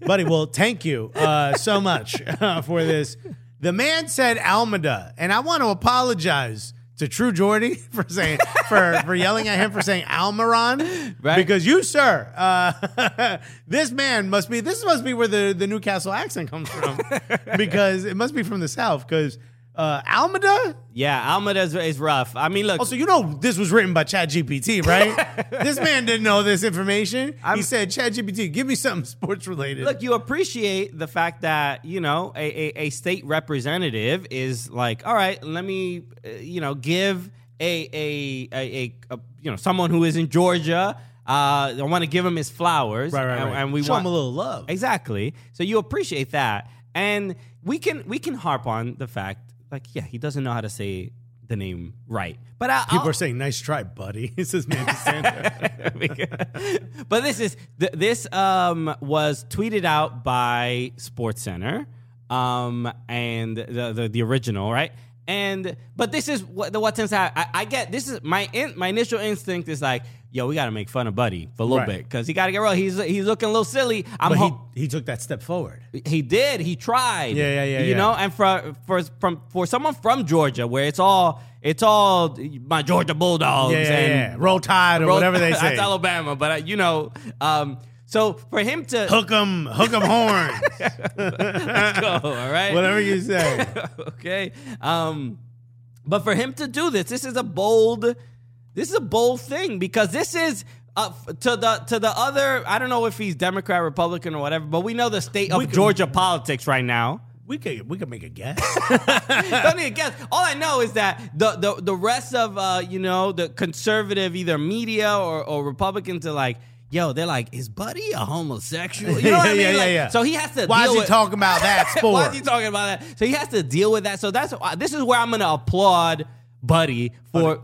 Buddy, well, thank you so much for this. The man said Almada, and I want to apologize to True Jordy for yelling at him for saying Almiron, right? Because you, sir, this must be where the Newcastle accent comes from, because it must be from the South. Because Almada, yeah, Almada is rough. I mean, look. Also, you know, this was written by ChatGPT, right? This man didn't know this information. He said, ChatGPT, give me something sports related. Look, you appreciate the fact that, you know, a state representative is like, all right, let me, you know, give a you know, someone who is in Georgia. I want to give him his flowers, right. And we show him a little love. Exactly. So you appreciate that, and we can harp on the fact. Like, yeah, he doesn't know how to say the name right. But people are saying, nice try, buddy. This is Mandy Sanders. But this was tweeted out by SportsCenter and the original, right? But this is what tends to happen. I get this is my initial instinct is like, yo, we got to make fun of Buddy for a little bit because he got to get real. He's looking a little silly. He took that step forward. He did. He tried. Yeah. You know, and for someone from Georgia, where it's all my Georgia Bulldogs and Roll Tide or whatever they say. That's Alabama, but you know. So for him to hook 'em horns. Let's go. All right, whatever you say. Okay. But for him to do this is a bold thing because this is To the other, I don't know if he's Democrat, Republican, or whatever, but we know the state of Georgia politics right now. We could make a guess. Don't need a guess. All I know is that the rest of the conservative either media or Republicans are like, yo, they're like, is Buddy a homosexual? You know what I mean? So he has to deal with... Why is he talking about that? So he has to deal with that. So this is where I'm going to applaud Buddy for...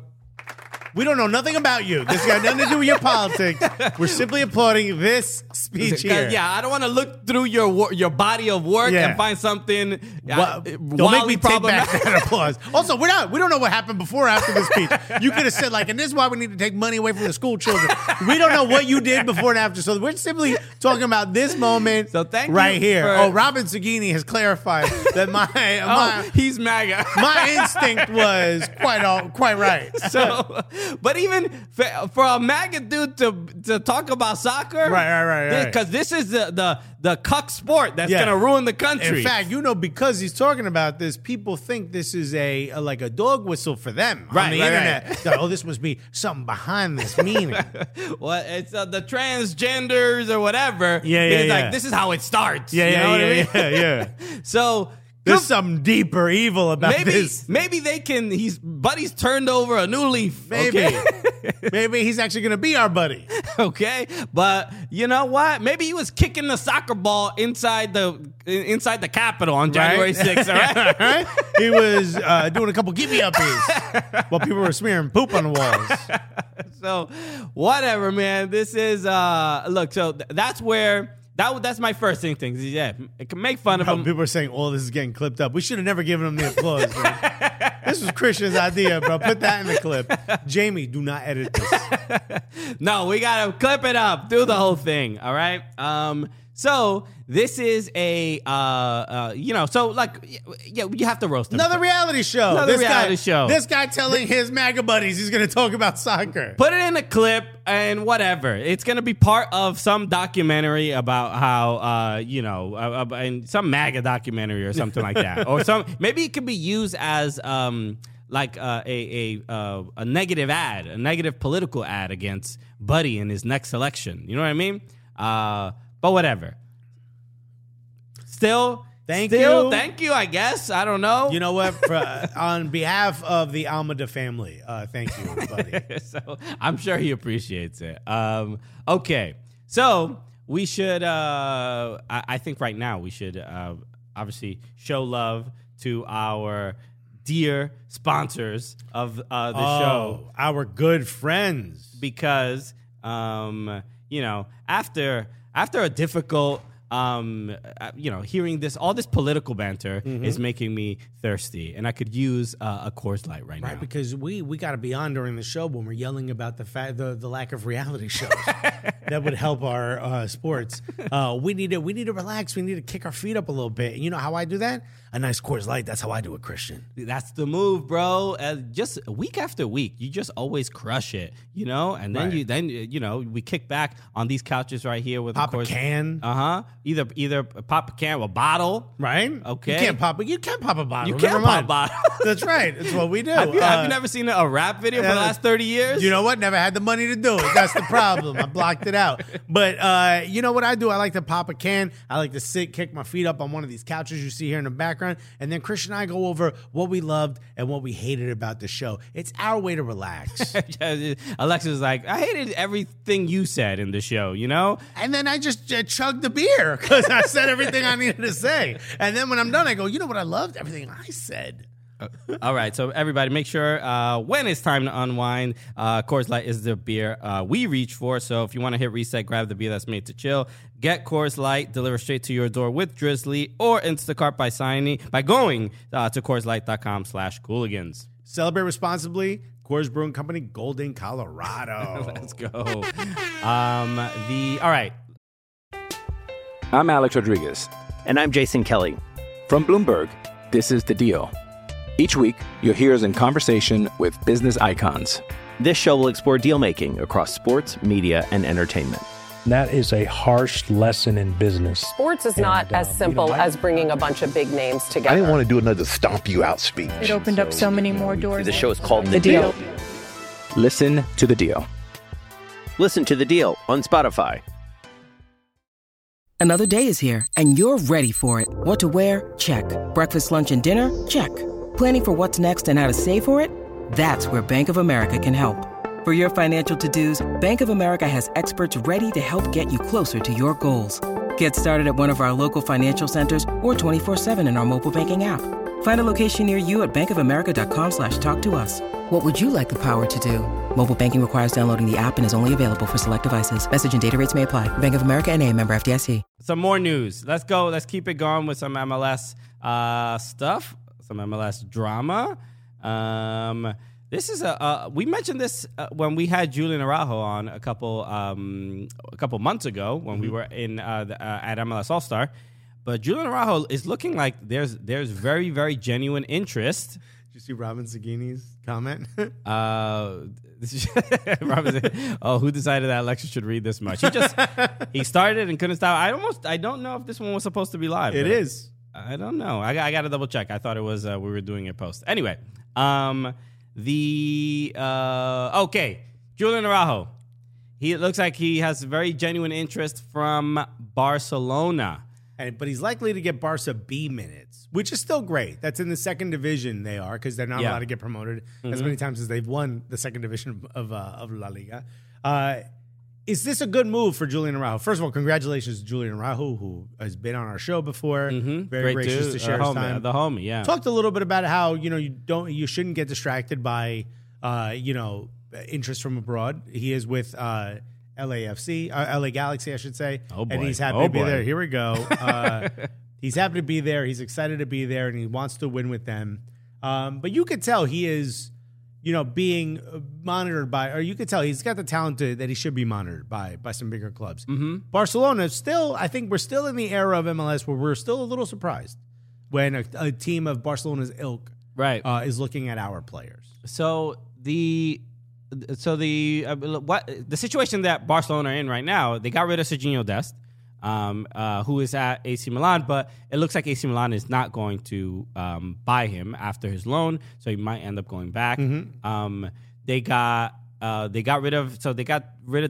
We don't know nothing about you. This got nothing to do with your politics. We're simply applauding this speech here. Yeah, I don't want to look through your body of work and find something. Don't make me take back that applause. Also, we don't know what happened before or after this speech. You could have said and this is why we need to take money away from the school children. We don't know what you did before and after. So we're simply talking about this moment here. Robin Seguini has clarified that my he's MAGA. My instinct was quite right. So. But even for a MAGA dude to talk about soccer, right, because this is the cuck sport that's going to ruin the country. In fact, because he's talking about this, people think this is a dog whistle for them on the internet. Right. So, this must be something behind this meaning. Well, it's the transgenders or whatever. This is how it starts. You know what I mean? So. There's some deeper evil about this. Maybe they can. Buddy's turned over a new leaf. Maybe, maybe he's actually gonna be our buddy. Okay, but you know what? Maybe he was kicking the soccer ball inside the Capitol on January 6th. All right. He was doing a couple gimme uppies while people were smearing poop on the walls. So, whatever, man. This is look. So that's where. That's my first thing. Yeah, it can make fun of him. People are saying, this is getting clipped up. We should have never given him the applause. This was Christian's idea, bro. Put that in the clip. Jamie, do not edit this. No, we got to clip it up. Do the whole thing, all right? So this is you have to roast him. Another reality show. This guy telling his MAGA buddies he's going to talk about soccer. Put it in a clip and whatever. It's going to be part of some documentary about how, and some MAGA documentary or something like that. Or maybe it could be used as, a negative ad, a negative political ad against Buddy in his next election. You know what I mean? But whatever. Still, thank you. Thank you, I guess. I don't know. You know what? On behalf of the Almada family, thank you, everybody. So I'm sure he appreciates it. Okay. So we should, I think right now we should obviously show love to our dear sponsors of the show. Our good friends. Because, after a difficult, hearing all this political banter is making me thirsty, and I could use a Coors Light right now. Right, because we got to be on during the show when we're yelling about the lack of reality shows that would help our sports. We need to relax. We need to kick our feet up a little bit. And you know how I do that? A nice Coors Light. That's how I do it, Christian. That's the move, bro. Just week after week, you just always crush it, And then we kick back on these couches right here with pop a can. Either pop a can or a bottle. Right. Okay. You can pop a bottle. You can pop a bottle. That's right. It's what we do. Have you never seen a rap video for the last 30 years? You know what? Never had the money to do it. That's the problem. I blocked it out. But you know what I do? I like to pop a can. I like to sit, kick my feet up on one of these couches you see here in the background. And then Chris and I go over what we loved and what we hated about the show. It's our way to relax. Alexis was like, I hated everything you said in the show, And then I just chugged the beer because I said everything I needed to say. And then when I'm done, I go, you know what I loved? Everything I said. All right, so everybody, make sure when it's time to unwind, Coors Light is the beer we reach for. So if you want to hit reset, grab the beer that's made to chill. Get Coors Light delivered straight to your door with Drizzly or Instacart by going to CoorsLight.com/Kooligans. Celebrate responsibly. Coors Brewing Company, Golden, Colorado. Let's go. All right. I'm Alex Rodriguez. And I'm Jason Kelly. From Bloomberg, this is The Deal. Each week, you'll hear us in conversation with business icons. This show will explore deal-making across sports, media, and entertainment. That is a harsh lesson in business. Sports is not as simple as bringing a bunch of big names together. I didn't want to do another stomp you out speech. It opened up so many more doors. The show is called The Deal. Listen to The Deal. Listen to The Deal on Spotify. Another day is here, and you're ready for it. What to wear? Check. Breakfast, lunch, and dinner? Check. Planning for what's next and how to save for it? That's where Bank of America can help. For your financial to-dos, Bank of America has experts ready to help get you closer to your goals. Get started at one of our local financial centers or 24/7 in our mobile banking app. Find a location near you at bankofamerica.com/talktous. What would you like the power to do? Mobile banking requires downloading the app and is only available for select devices. Message and data rates may apply. Bank of America NA, member FDIC. Some more news. Let's go. Let's keep it going with some MLS stuff, some MLS drama. This is we mentioned this when we had Julian Araujo on a couple months ago when we were in at MLS All-Star. But Julian Araujo is looking like there's very, very genuine interest. Did you see Robin Zaghini's comment? Who decided that Alexis should read this much? He started and couldn't stop. I don't know if this one was supposed to be live. It is. I don't know. I got to double check. I thought it was we were doing a post. Anyway, Julian Araujo. He looks like he has very genuine interest from Barcelona, but he's likely to get Barca B minutes, which is still great. That's in the second division they are because they're not allowed to get promoted as many times as they've won the second division of La Liga. Is this a good move for Julian Araujo? First of all, congratulations to Julian Araujo, who has been on our show before. Mm-hmm. Very gracious to share his time. The homie, yeah. Talked a little bit about how you shouldn't get distracted by interest from abroad. He is with LA Galaxy, I should say. Oh boy. And he's happy to be there. Here we go. He's happy to be there. He's excited to be there, and he wants to win with them. But you could tell he is. Being monitored by, or you could tell he's got the talent that he should be monitored by some bigger clubs. Mm-hmm. Barcelona still, I think we're still in the era of MLS where we're still a little surprised when a team of Barcelona's ilk is looking at our players. So the situation that Barcelona are in right now, they got rid of Serginho Dest, who is at AC Milan, but it looks like AC Milan is not going to buy him after his loan, so he might end up going back. Mm-hmm. They got rid of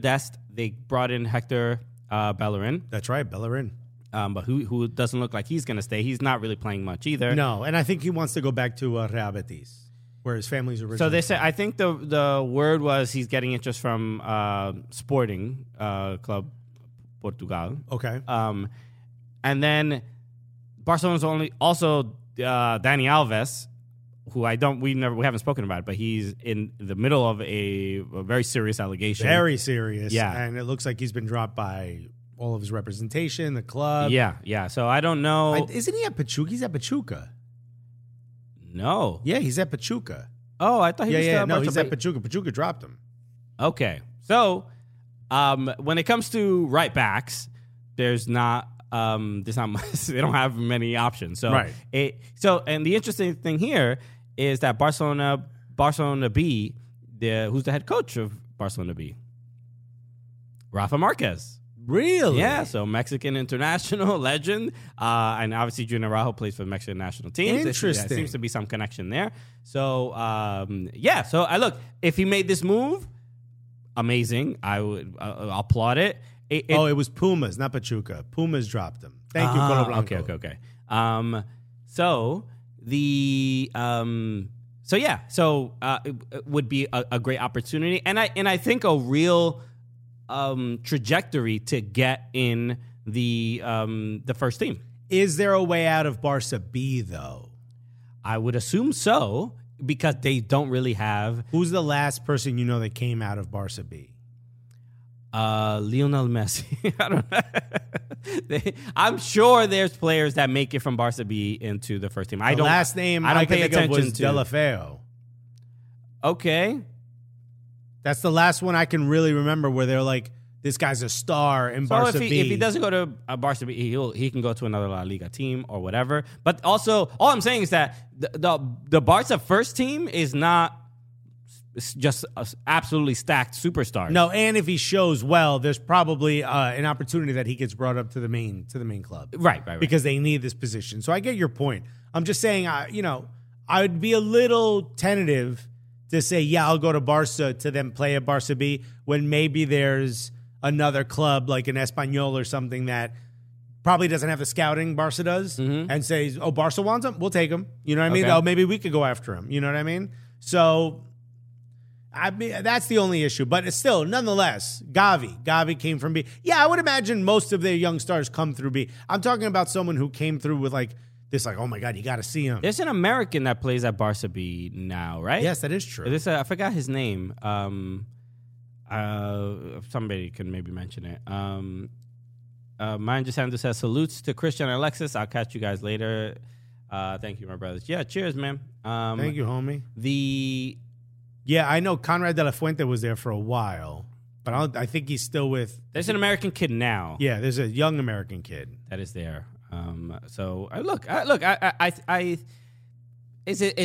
Dest. They brought in Hector Bellerin. That's right, Bellerin. But who doesn't look like he's going to stay. He's not really playing much either. No, and I think he wants to go back to Real Betis, where his family's originally. So they said, I think the word was he's getting interest from Sporting Club Portugal. Okay. And then Barcelona's Dani Alves, who we haven't spoken about, but he's in the middle of a very serious allegation. Very serious. Yeah. And it looks like he's been dropped by all of his representation, the club. Yeah. Yeah. So I don't know. Isn't he at Pachuca? He's at Pachuca. No. Yeah. He's at Pachuca. Oh, I thought he was still at Barcelona. No, he's at Pachuca. Pachuca dropped him. Okay. So. When it comes to right backs, there's not much, they don't have many options. So right. And the interesting thing here is that Barcelona B, who's the head coach of Barcelona B? Rafa Marquez. Really? Yeah. So Mexican international legend, and obviously Julian Araujo plays for the Mexican national team. Interesting. There seems to be some connection there. So So I look, if he made this move. Amazing. I would applaud it. It was Pumas, not Pachuca. Pumas dropped him. Thank you, Colo Blanco. Okay. It would be a great opportunity, and I think a real trajectory to get in the first team. Is there a way out of Barca B though? I would assume so. Because they don't really have... Who's the last person that came out of Barca B? Lionel Messi. I don't know. I'm sure there's players that make it from Barca B into the first team. The last name I don't pay attention to. Delafeo. Okay. That's the last one I can really remember where they're like, this guy's a star in Barca B. If he doesn't go to Barca B, he can go to another La Liga team or whatever. But also, all I'm saying is that the Barca first team is not just absolutely stacked superstars. No, and if he shows well, there's probably an opportunity that he gets brought up to the main club. Right. Because they need this position. So I get your point. I'm just saying, I would be a little tentative to say, yeah, I'll go to Barca to then play at Barca B when maybe there's another club like an Espanyol or something that probably doesn't have the scouting Barca does and says, oh, Barca wants him? We'll take him. You know what I mean? Okay. Oh, maybe we could go after him. You know what I mean? So, I mean, that's the only issue. But it's still, nonetheless, Gavi came from B. Yeah, I would imagine most of their young stars come through B. I'm talking about someone who came through with like, this like, oh my God, you got to see him. There's an American that plays at Barca B now, right? Yes, that is true. I forgot his name. Somebody can maybe mention it. Mine just handed says, salutes to Christian and Alexis. I'll catch you guys later. Thank you, my brothers. Yeah, cheers, man. Thank you, homie. Yeah, I know Conrad de la Fuente was there for a while, but I think he's still with... There's an American kid now. Yeah, there's a young American kid that is there. Is it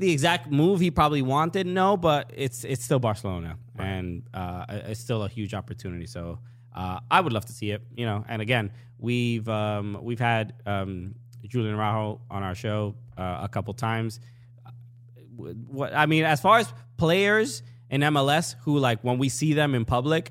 the exact move he probably wanted? No, but it's still Barcelona, right. And it's still a huge opportunity. So I would love to see it, you know. And again, we've had Julian Araujo on our show a couple times. What I mean, as far as players in MLS who, like, when we see them in public,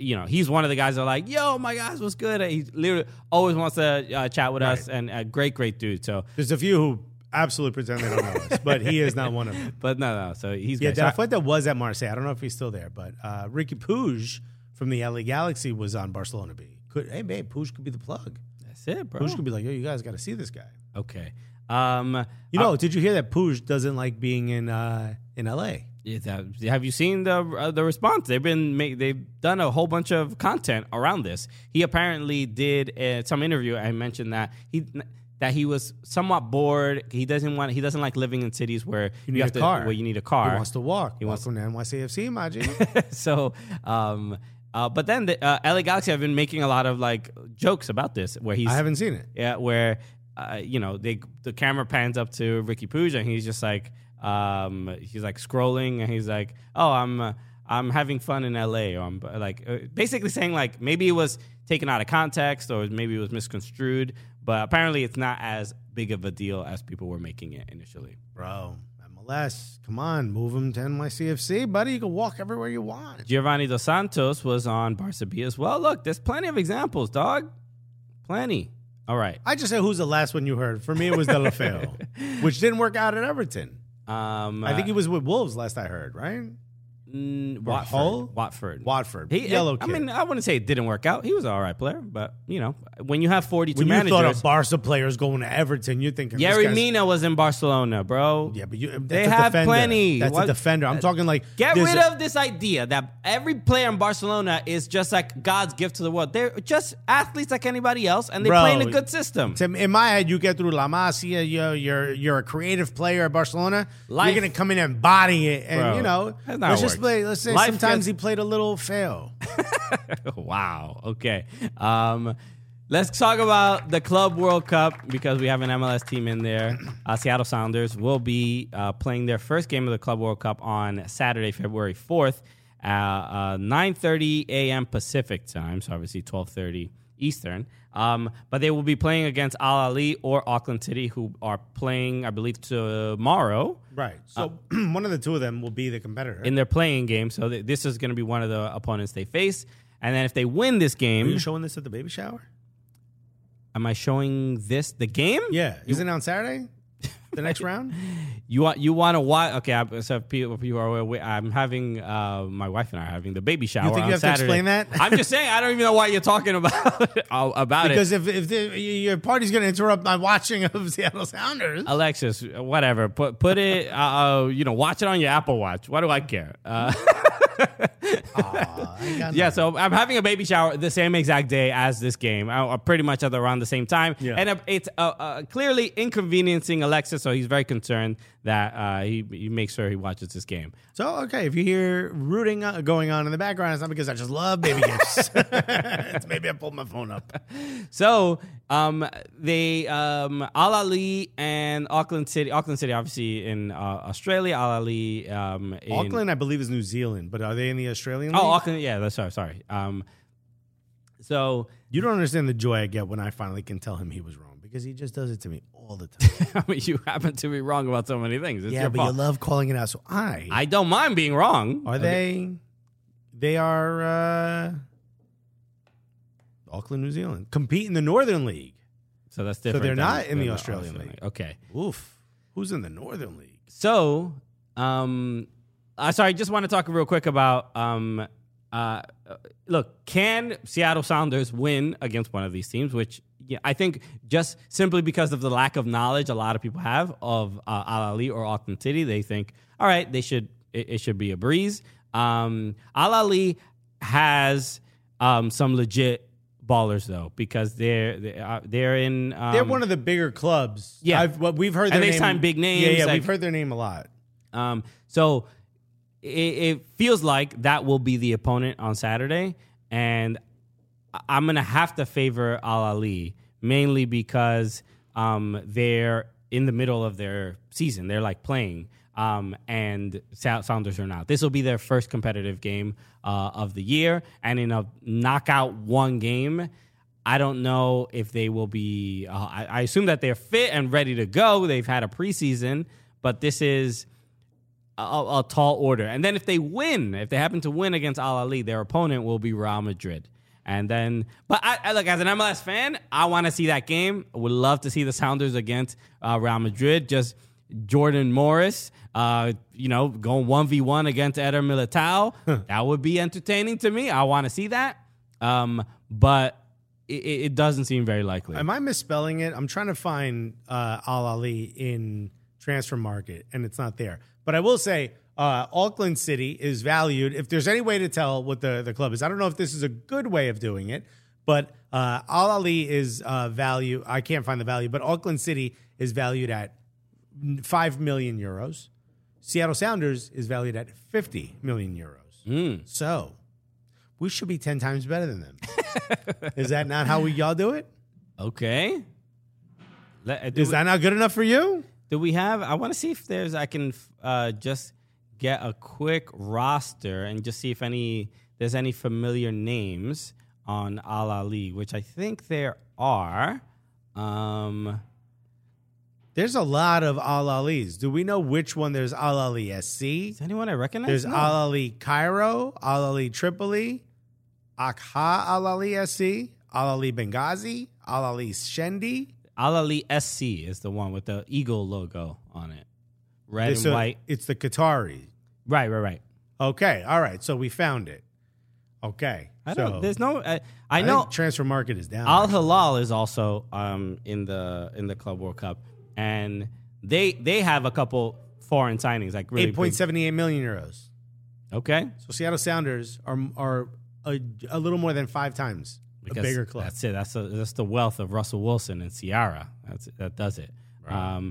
you know, he's one of the guys that are like, yo, my guys, what's good? He literally always wants to chat with us, and a great dude. So there's a few who absolutely pretend they don't know us, but he is not one of them. But no, so he's great. Yeah, I thought that was at Marseille. I don't know if he's still there, but Ricky Puig from the LA Galaxy was on Barcelona B. Hey, man, Puig could be the plug. That's it, bro. Puig could be like, yo, you guys got to see this guy. Okay. Did you hear that Puig doesn't like being in LA? Have you seen the response? They've done a whole bunch of content around this. He apparently did some interview and mentioned that he was somewhat bored. He doesn't like living in cities where you need a car. He wants to walk. He wants to NYCFC, imagine. So, but then the LA Galaxy have been making a lot of like jokes about this. I haven't seen it. Yeah, where the camera pans up to Ricky Puig and he's just like. He's like scrolling and he's like, oh, I'm having fun in LA. Or I'm like basically saying like maybe it was taken out of context or maybe it was misconstrued, but apparently it's not as big of a deal as people were making it initially. Bro, MLS, come on, move him to NYCFC, buddy. You can walk everywhere you want. Giovanni Dos Santos was on Barca B as well. Look, there's plenty of examples, dog. Plenty. All right. I just said who's the last one you heard. For me, it was De La Feo, which didn't work out at Everton. I think he was with Wolves last I heard, right? Watford. Yellow kid. I mean, I wouldn't say it didn't work out. He was an all right player, but, you know, when you have 42 managers. When you thought of Barca players going to Everton, you're thinking. Yerry Mina was in Barcelona, bro. Yeah, but they have defender. Plenty. That's a defender. I'm talking like. Get rid of this idea that every player in Barcelona is just like God's gift to the world. They're just athletes like anybody else, and they play in a good system. In my head, you get through La Masia, you're a creative player at Barcelona. You're going to come in and embody it, and, bro, you know. Let's say life sometimes he played a little fail. Wow. Okay. Let's talk about the Club World Cup because we have an MLS team in there. Seattle Sounders will be playing their first game of the Club World Cup on Saturday, February 4th, 9:30 a.m. Pacific time, so obviously 12:30 Eastern. But they will be playing against Al Ahly or Auckland City, who are playing, I believe, tomorrow. Right. So one of the two of them will be the competitor in their playing game. So this is going to be one of the opponents they face. And then if they win this game, are you showing this at the baby shower? Am I showing this the game? Yeah. Isn't it on Saturday? The next round? You want to watch? Okay, I'm having my wife and I are having the baby shower. You think you have Saturday. To explain that? I'm just saying I don't even know why you're talking about because it. Because if your party's going to interrupt my watching of Seattle Sounders, Alexis, whatever, put it. Watch it on your Apple Watch. Why do I care? So I'm having a baby shower the same exact day as this game. I'm pretty much at around the same time, and it's clearly inconveniencing Alexis, so he's very concerned that he makes sure he watches this game. So, okay, if you hear rooting going on in the background, it's not because I just love baby gifts. It's maybe I pulled my phone up. So, Al Ahly and Auckland City obviously in Australia, Al Ahly in Auckland, I believe, is New Zealand, but are they in the Australian league? Oh, Auckland, yeah, that's sorry. So, you don't understand the joy I get when I finally can tell him he was wrong. because he just does it to me all the time. I mean, you happen to be wrong about so many things. It's yeah, your but fault. You love calling it out. So I don't mind being wrong. Are okay. They are Auckland, New Zealand. Compete in the Northern League. So that's different. So they're not in the Australian League. Okay. Oof. Who's in the Northern League? So, I just want to talk real quick about... look, can Seattle Sounders win against one of these teams, which I think just simply because of the lack of knowledge a lot of people have of Al-Ahly or Auckland City, they think, all right, it should be a breeze. Al-Ahly has some legit ballers, though, because they're in... they're one of the bigger clubs. Yeah. We've heard their name. And they sign big names. Yeah, we've heard their name a lot. So... It feels like that will be the opponent on Saturday, and I'm going to have to favor Al-Ahly, mainly because they're in the middle of their season. They're, playing, and Sounders are not. This will be their first competitive game of the year, and in a knockout one game, I don't know if they will be... I assume that they're fit and ready to go. They've had a preseason, but this is... A tall order. And then if they happen to win against Al-Ahly, their opponent will be Real Madrid. And then, but I look, as an MLS fan, I want to see that game. I would love to see the Sounders against Real Madrid. Just Jordan Morris, going 1v1 against Eder Militão. That would be entertaining to me. I want to see that. But it doesn't seem very likely. Am I misspelling it? I'm trying to find Al-Ahly in transfer market, and it's not there. But I will say Auckland City is valued. If there's any way to tell what the club is, I don't know if this is a good way of doing it, but Al-Ahly is value. I can't find the value, but Auckland City is valued at 5 million euros. Seattle Sounders is valued at 50 million euros. Mm. So we should be 10 times better than them. Is that not how y'all do it? Okay. Is that not good enough for you? Do we have? I want to see if there's. I can just get a quick roster and just see if there's any familiar names on Al-Ahly, which I think there are. There's a lot of Al-Ahlys. Do we know which one? There's Al-Ahly SC. Is anyone I recognize? There's Al-Ahly Cairo, Al-Ahly Tripoli, Akha Al-Ahly SC, Al-Ahly Benghazi, Al-Ahly Shendi. Al-Ahly SC is the one with the eagle logo on it. Red and white. It's the Qatari. Right. Okay, all right. So we found it. Okay. I know transfer market is down. Al-Hilal is also in the Club World Cup, and they have a couple foreign signings, like really 8.78 million euros. Okay. So Seattle Sounders are a little more than 5 times. Because a bigger club. That's it. That's the wealth of Russell Wilson and Ciara. That does it. Right.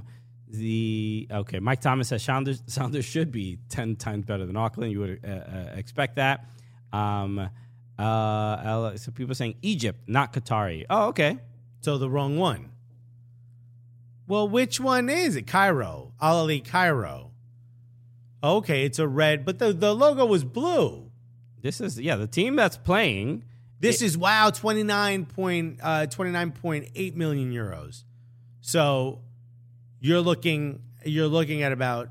Mike Thomas says Sounders should be 10 times better than Auckland. You would expect that. So people are saying Egypt, not Qatari. Oh, okay. So the wrong one. Well, which one is it? Cairo, Al-Ahly Cairo. Okay, it's a red, but the logo was blue. This is the team that's playing. This is 29.8 million euros. So you're looking at about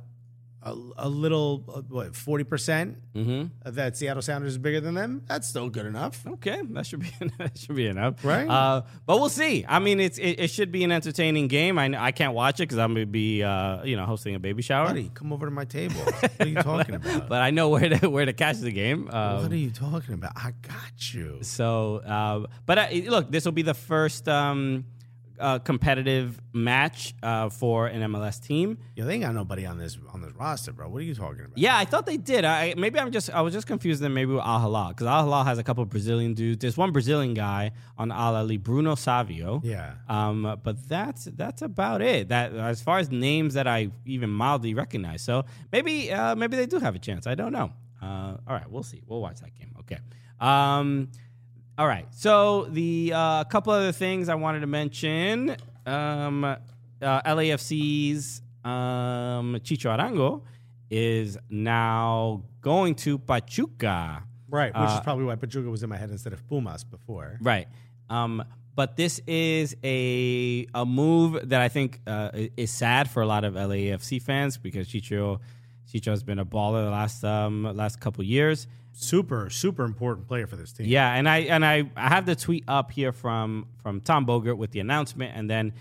a little 40%. Mm-hmm. That Seattle Sounders is bigger than them. That's still good enough. Okay, that should be enough, right? But we'll see. I mean, it should be an entertaining game. I can't watch it because I'm gonna be hosting a baby shower. Buddy, come over to my table. What are you talking about? But I know where to catch the game. What are you talking about? I got you. So, look, this will be the first competitive match for an MLS team. Yeah, they ain't got nobody on this roster, bro. What are you talking about? Yeah, I thought they did. I was just confused then maybe with Al-Hilal, because Al-Hilal has a couple of Brazilian dudes. There's one Brazilian guy on Al-Ahly, Bruno Savio. Yeah. But that's about it. That as far as names that I even mildly recognize. So maybe they do have a chance. I don't know. All right, we'll see. We'll watch that game. Okay. All right, so the couple other things I wanted to mention, LAFC's Chicho Arango is now going to Pachuca. Right, which is probably why Pachuca was in my head instead of Pumas before. Right, But this is a move that I think is sad for a lot of LAFC fans because Chicho's been a baller the last couple years. Super important player for this team. Yeah, and I have the tweet up here from Tom Bogert with the announcement, and then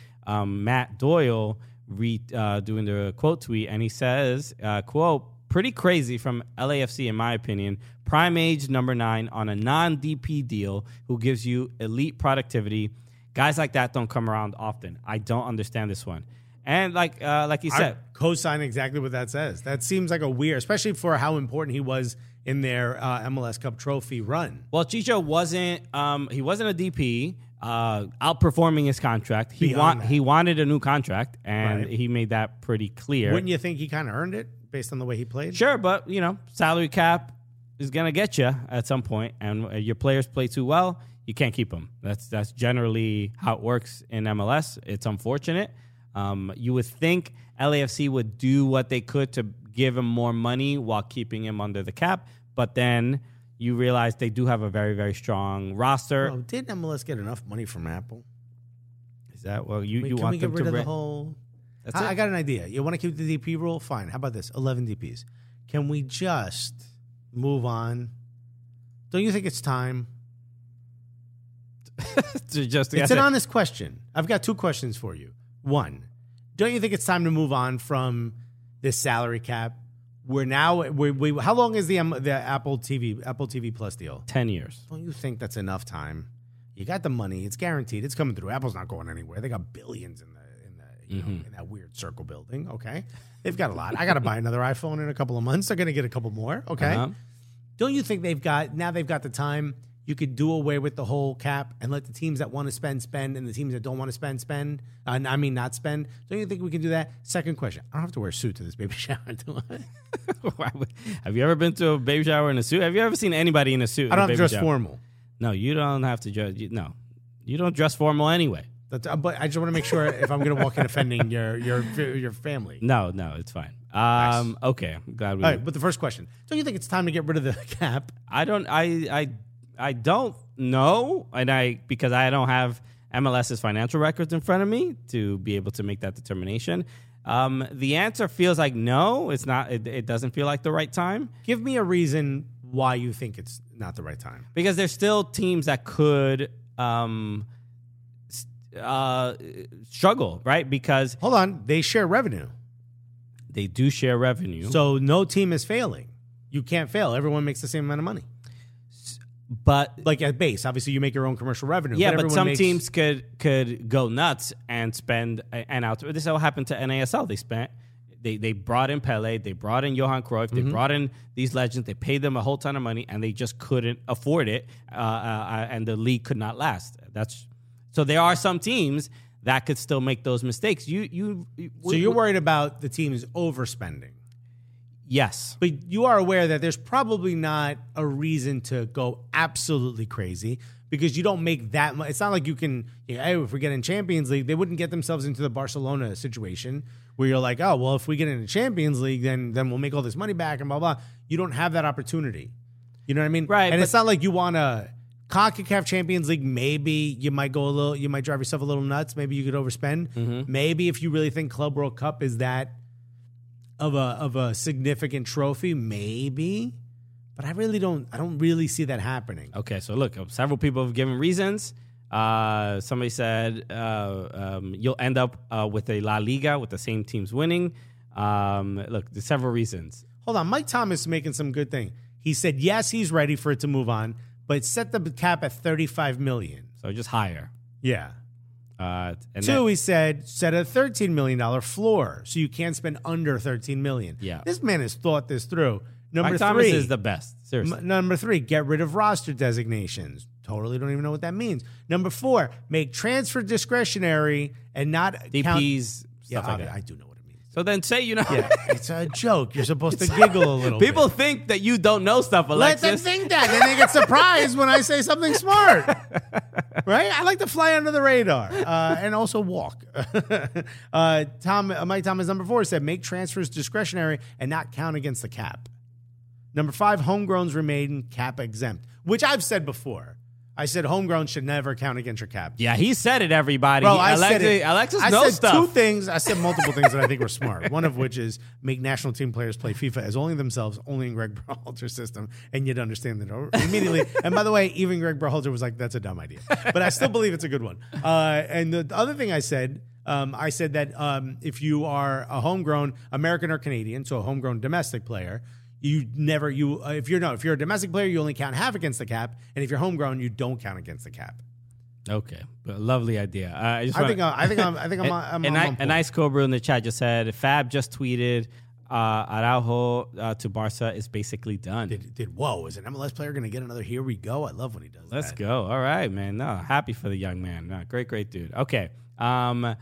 Matt Doyle doing the quote tweet, and he says, quote, "Pretty crazy from LAFC, in my opinion. Prime age number 9 on a non-DP deal who gives you elite productivity. Guys like that don't come around often. I don't understand this one." And like you said, I co-sign exactly what that says. That seems like a weird, especially for how important he was in their MLS Cup trophy run. Well, Chicho wasn't a DP, outperforming his contract. He wanted a new contract, and he made that pretty clear. Wouldn't you think he kind of earned it? Based on the way he played? Sure, but, salary cap is going to get you at some point, and your players play too well, you can't keep them. That's generally how it works in MLS. It's unfortunate. You would think LAFC would do what they could to give him more money while keeping him under the cap, but then you realize they do have a very, very strong roster. Well, didn't MLS get enough money from Apple? Is that well? You want them to rid of the whole... I got an idea. You want to keep the DP rule? Fine. How about this? 11 DPs. Can we just move on? Don't you think it's time? It's an honest question. I've got 2 questions for you. 1, don't you think it's time to move on from this salary cap? How long is the Apple TV Plus deal? 10 years. Don't you think that's enough time? You got the money. It's guaranteed. It's coming through. Apple's not going anywhere. They got billions in there. In that weird circle building, okay? They've got a lot. I got to buy another iPhone in a couple of months. They're going to get a couple more, okay? Uh-huh. Don't you think they've got the time? You could do away with the whole cap and let the teams that want to spend, and the teams that don't want to spend. Not spend. Don't you think we can do that? Second question. I don't have to wear a suit to this baby shower, do I? Have you ever been to a baby shower in a suit? Have you ever seen anybody in a suit? I don't have to dress formal. No, you don't have to dress. No, you don't dress formal anyway. But I just want to make sure if I'm going to walk in offending your family. No, it's fine. Nice. Okay, I'm glad we. All right, but the first question: don't you think it's time to get rid of the cap? I don't know, because I don't have MLS's financial records in front of me to be able to make that determination. The answer feels like no. It's not. It doesn't feel like the right time. Give me a reason why you think it's not the right time. Because there's still teams that could. Struggle, right? Because hold on, they share revenue. They do share revenue, so no team is failing. You can't fail. Everyone makes the same amount of money. But like at base, obviously, you make your own commercial revenue. Yeah, but some teams could go nuts and spend and out. This all happened to NASL. They spent. They brought in Pele. They brought in Johan Cruyff. They brought in these legends. They paid them a whole ton of money, and they just couldn't afford it. And the league could not last. So there are some teams that could still make those mistakes. So you're worried about the teams overspending? Yes. But you are aware that there's probably not a reason to go absolutely crazy because you don't make that much. It's not like you can, if we get in Champions League, they wouldn't get themselves into the Barcelona situation where you're like, oh, well, if we get in the Champions League, then we'll make all this money back and blah, blah. You don't have that opportunity. You know what I mean? Right. And it's not like you want to... CONCACAF Champions League, maybe you might drive yourself a little nuts. Maybe you could overspend. Mm-hmm. Maybe if you really think Club World Cup is that of a significant trophy, maybe. But I don't really see that happening. Okay, so look, several people have given reasons. Somebody said you'll end up with a La Liga with the same teams winning. Look, there's several reasons. Hold on, Mike Thomas is making some good thing. He said, yes, he's ready for it to move on. But set the cap at $35 million. So just higher. Yeah. He said, set a $13 million floor so you can't spend under $13 million. Yeah. This man has thought this through. Mike Thomas is the best. Seriously. Number 3, get rid of roster designations. Totally don't even know what that means. Number 4, make transfer discretionary and not DPs. I do know what it means. So then say you know. Yeah, it's a joke. You're supposed to giggle a little bit. People think that you don't know stuff, Alexis. Let them think that. Then they get surprised when I say something smart. Right? I like to fly under the radar and also walk. Mike Thomas, number 4, said make transfers discretionary and not count against the cap. Number 5, homegrowns remain cap exempt, which I've said before. I said homegrown should never count against your cap. Yeah, he said it, everybody. Bro, I said two things. I said multiple things that I think were smart. One of which is make national team players play FIFA as only themselves, only in Greg Berhalter's system, and you'd understand that immediately. And by the way, even Greg Berhalter was like, that's a dumb idea. But I still believe it's a good one. And the other thing I said that if you are a homegrown American or Canadian, so a homegrown domestic player, if you're a domestic player, you only count half against the cap, and if you're homegrown, you don't count against the cap. Okay, lovely idea. I think I'm on point. Nice Cobra in the chat just said Fab just tweeted Araujo to Barca is basically done. Whoa? Is an MLS player going to get another? Here we go. I love when he does. Let's go. All right, man. No, happy for the young man. No, great dude. Okay. Look,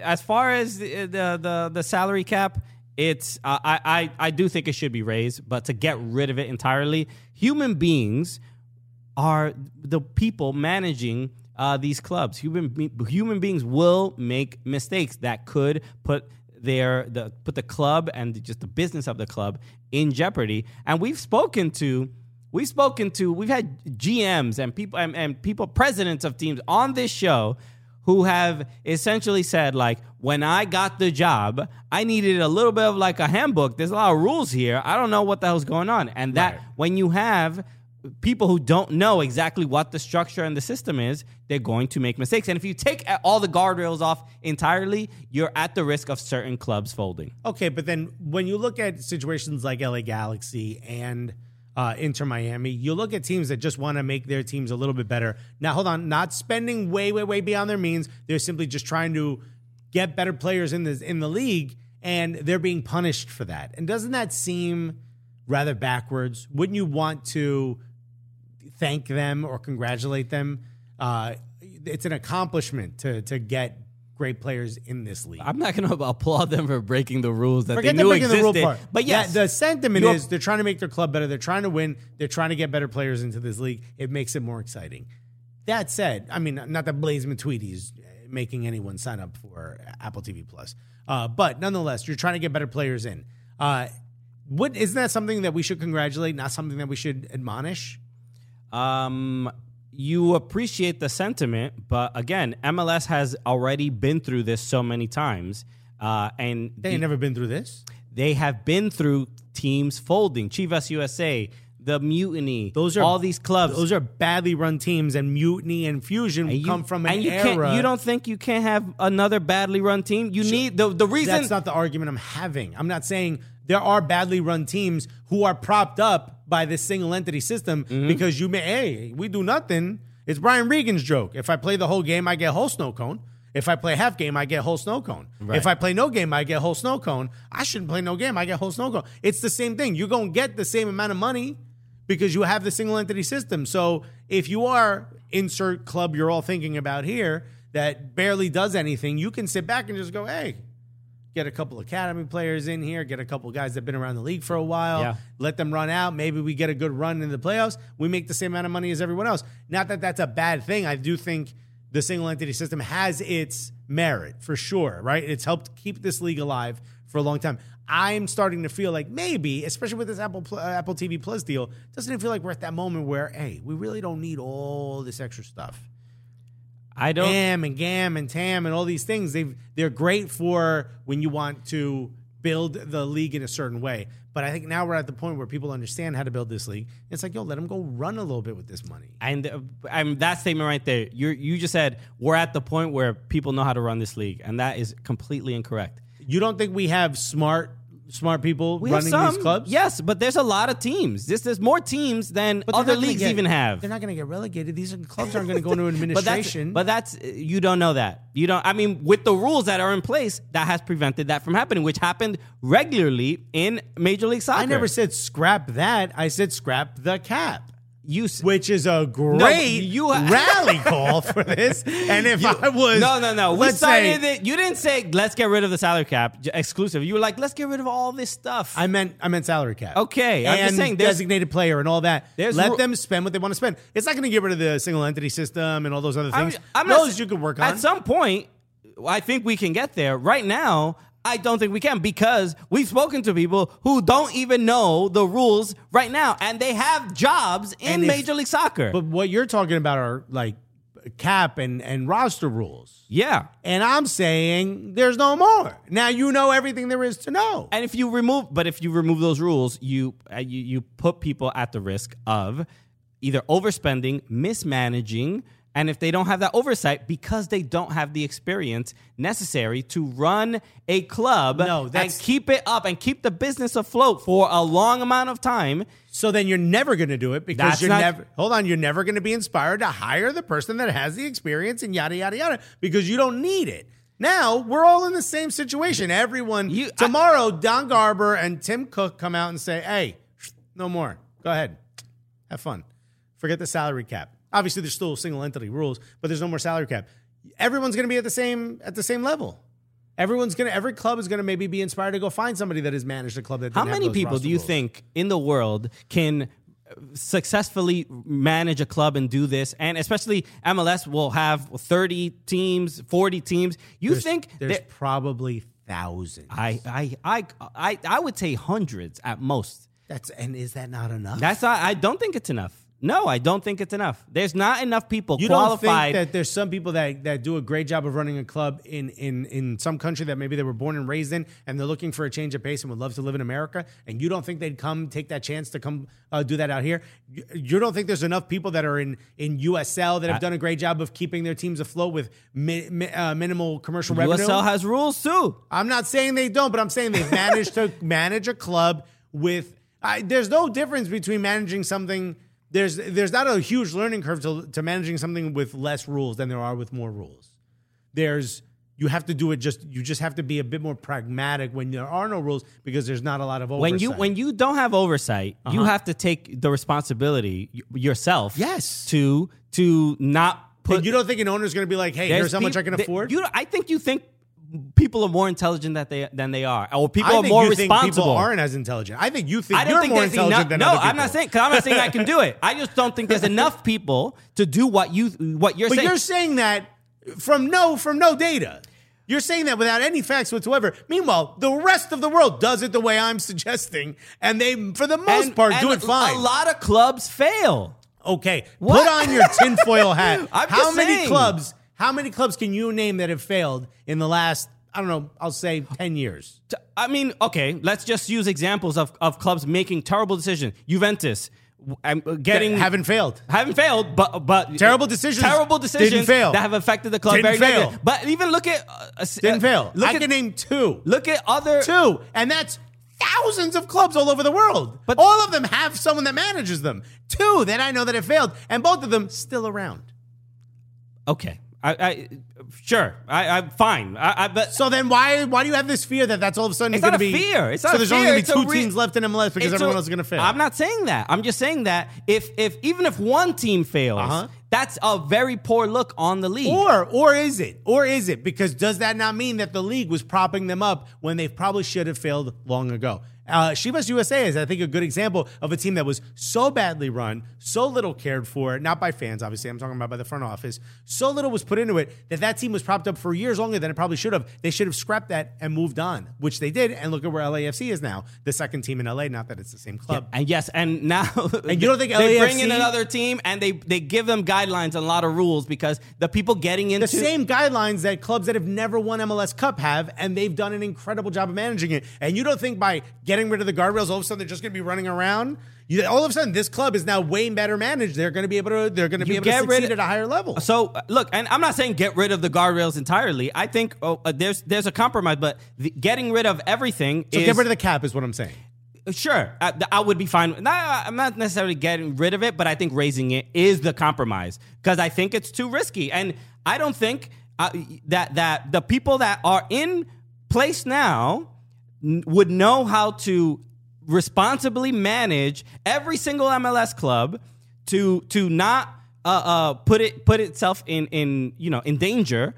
as far as the salary cap. It's I do think it should be raised, but to get rid of it entirely, human beings are the people managing these clubs. Human beings will make mistakes that could put the club and just the business of the club in jeopardy. And we've had GMs and people, presidents of teams on this show, who have essentially said, like, when I got the job, I needed a little bit of, like, a handbook. There's a lot of rules here. I don't know what the hell's going on. And that when you have people who don't know exactly what the structure and the system is, they're going to make mistakes. And if you take all the guardrails off entirely, you're at the risk of certain clubs folding. Okay, but then when you look at situations like LA Galaxy and Inter Miami, you look at teams that just want to make their teams a little bit better. Now, hold on, not spending way beyond their means. They're simply just trying to get better players in the league, and they're being punished for that. And doesn't that seem rather backwards? Wouldn't you want to thank them or congratulate them? It's an accomplishment to get great players in this league. I'm not going to applaud them for breaking the rules that they knew existed. The rule part. But yes, the sentiment is they're trying to make their club better. They're trying to win. They're trying to get better players into this league. It makes it more exciting. That said, I mean, not that Blaze Matuidi is making anyone sign up for Apple TV Plus, but nonetheless, you're trying to get better players in. Isn't that something that we should congratulate? Not something that we should admonish? You appreciate the sentiment, but again, MLS has already been through this so many times. And they ain't never been through this. They have been through teams folding. Chivas USA, the Mutiny, all these clubs. Those are badly run teams, and Mutiny and Fusion come from an era. You don't think you can't have another badly run team? You need the reason. That's not the argument I'm having. I'm not saying there are badly run teams who are propped up by this single entity system because we do nothing. It's Brian Regan's joke. If I play the whole game, I get whole snow cone. If I play half game, I get whole snow cone. Right. If I play no game, I get whole snow cone. I shouldn't play no game. I get whole snow cone. It's the same thing. You're going to get the same amount of money because you have the single entity system. So if you are insert club you're all thinking about here that barely does anything, you can sit back and just go, hey, get a couple academy players in here, get a couple guys that have been around the league for a while, let them run out. Maybe we get a good run in the playoffs. We make the same amount of money as everyone else. Not that that's a bad thing. I do think the single entity system has its merit for sure, right? It's helped keep this league alive for a long time. I'm starting to feel like maybe, especially with this Apple TV Plus deal, doesn't it feel like we're at that moment where, hey, we really don't need all this extra stuff? I don't. Am and Gam and Tam and all these things, they're great for when you want to build the league in a certain way. But I think now we're at the point where people understand how to build this league. It's like, yo, let them go run a little bit with this money. And that statement right there, you just said we're at the point where people know how to run this league, and that is completely incorrect. You don't think we have smart people running these clubs? Yes, but there's a lot of teams. There's more teams than other leagues even have. They're not going to get relegated. These clubs aren't going to go into administration. But you don't know that. You don't. I mean, with the rules that are in place, that has prevented that from happening, which happened regularly in Major League Soccer. I never said scrap that. I said scrap the cap. Which is a great rally call for this. And if I was... No. You didn't say, let's get rid of the salary cap exclusive. You were like, let's get rid of all this stuff. I meant salary cap. Okay. I'm just saying. Designated player and all that. Let them spend what they want to spend. It's not going to get rid of the single entity system and all those other things. Those you could work on. At some point, I think we can get there. Right now, I don't think we can, because we've spoken to people who don't even know the rules right now, and they have jobs in Major League Soccer. But what you're talking about are like cap and roster rules. Yeah. And I'm saying there's no more. Now you know everything there is to know. And if you remove, but if you remove those rules, you put people at the risk of either overspending, mismanaging, and if they don't have that oversight, because they don't have the experience necessary to run a club and keep it up and keep the business afloat for a long amount of time. So then you're never going to do it, because you're never going to be inspired to hire the person that has the experience and yada, yada, yada, because you don't need it. Now we're all in the same situation. Tomorrow, Don Garber and Tim Cook come out and say, hey, no more. Go ahead. Have fun. Forget the salary cap. Obviously, there's still single entity rules, but there's no more salary cap. Everyone's going to be at the same level. Every club is going to maybe be inspired to go find somebody that has managed a club that. How many people do you think in the world can successfully manage a club and do this? And especially MLS will have 30 teams, 40 teams. There's probably thousands. I would say hundreds at most. Is that not enough? I don't think it's enough. No, I don't think it's enough. There's not enough people qualified. You don't think that there's some people that do a great job of running a club in some country that maybe they were born and raised in, and they're looking for a change of pace and would love to live in America, and you don't think they'd take that chance to come do that out here? You don't think there's enough people that are in USL that have done a great job of keeping their teams afloat with minimal commercial revenue? USL has rules too. I'm not saying they don't, but I'm saying they've managed to manage a club with... there's no difference between managing something... There's not a huge learning curve to managing something with less rules than there are with more rules. You just have to be a bit more pragmatic when there are no rules, because there's not a lot of oversight. When you don't have oversight, you have to take the responsibility yourself. Yes. To not put. And you don't think an owner is going to be like, hey, here's how much I can afford? I think people are more intelligent than they are, or people are more responsible. I think people aren't as intelligent. I think you think you're more intelligent than other people. No, I'm not saying I can do it. I just don't think there's enough people to do what you're saying. But you're saying that from no data. You're saying that without any facts whatsoever. Meanwhile, the rest of the world does it the way I'm suggesting, and they, for the most part, do it fine. A lot of clubs fail. Okay, put on your tinfoil hat. How many clubs can you name that have failed in the last, I don't know, I'll say 10 years? I mean, okay, let's just use examples of clubs making terrible decisions. Juventus. Haven't failed, but terrible decisions didn't fail. That have affected the club didn't very fail. Negative. But even look at... didn't fail. Look I at, can name two. Look at other... Two, and that's... Thousands of clubs all over the world. But all of them have someone that manages them. Two that I know that have failed, and both of them still around. Okay. I'm fine. But so then why do you have this fear that that's all of a sudden going to be... It's not a fear. It's not a fear. So there's only going to be two teams left in MLS because everyone else is going to fail. I'm not saying that. I'm just saying that if one team fails, that's a very poor look on the league. Or is it? Because does that not mean that the league was propping them up when they probably should have failed long ago? Chivas USA is, I think, a good example of a team that was so badly run, so little cared for, not by fans, obviously, I'm talking about by the front office, so little was put into it that team was propped up for years longer than it probably should have. They should have scrapped that and moved on, which they did, and look at where LAFC is now, the second team in LA, not that it's the same club. Yeah, and now and you don't think they bring in another team, and they give them guidelines and a lot of rules, because the people getting into... The same guidelines that clubs that have never won MLS Cup have, and they've done an incredible job of managing it. And you don't think by getting rid of the guardrails, all of a sudden they're just going to be running around. All of a sudden, this club is now way better managed. They're going to be able to. They're going to be able to succeed at a higher level. So look, and I'm not saying get rid of the guardrails entirely. I think there's a compromise, but getting rid of everything. So get rid of the cap is what I'm saying. Sure, I would be fine. I'm not necessarily getting rid of it, but I think raising it is the compromise, because I think it's too risky, and I don't think that the people that are in place now would know how to responsibly manage every single MLS club to not put itself in danger.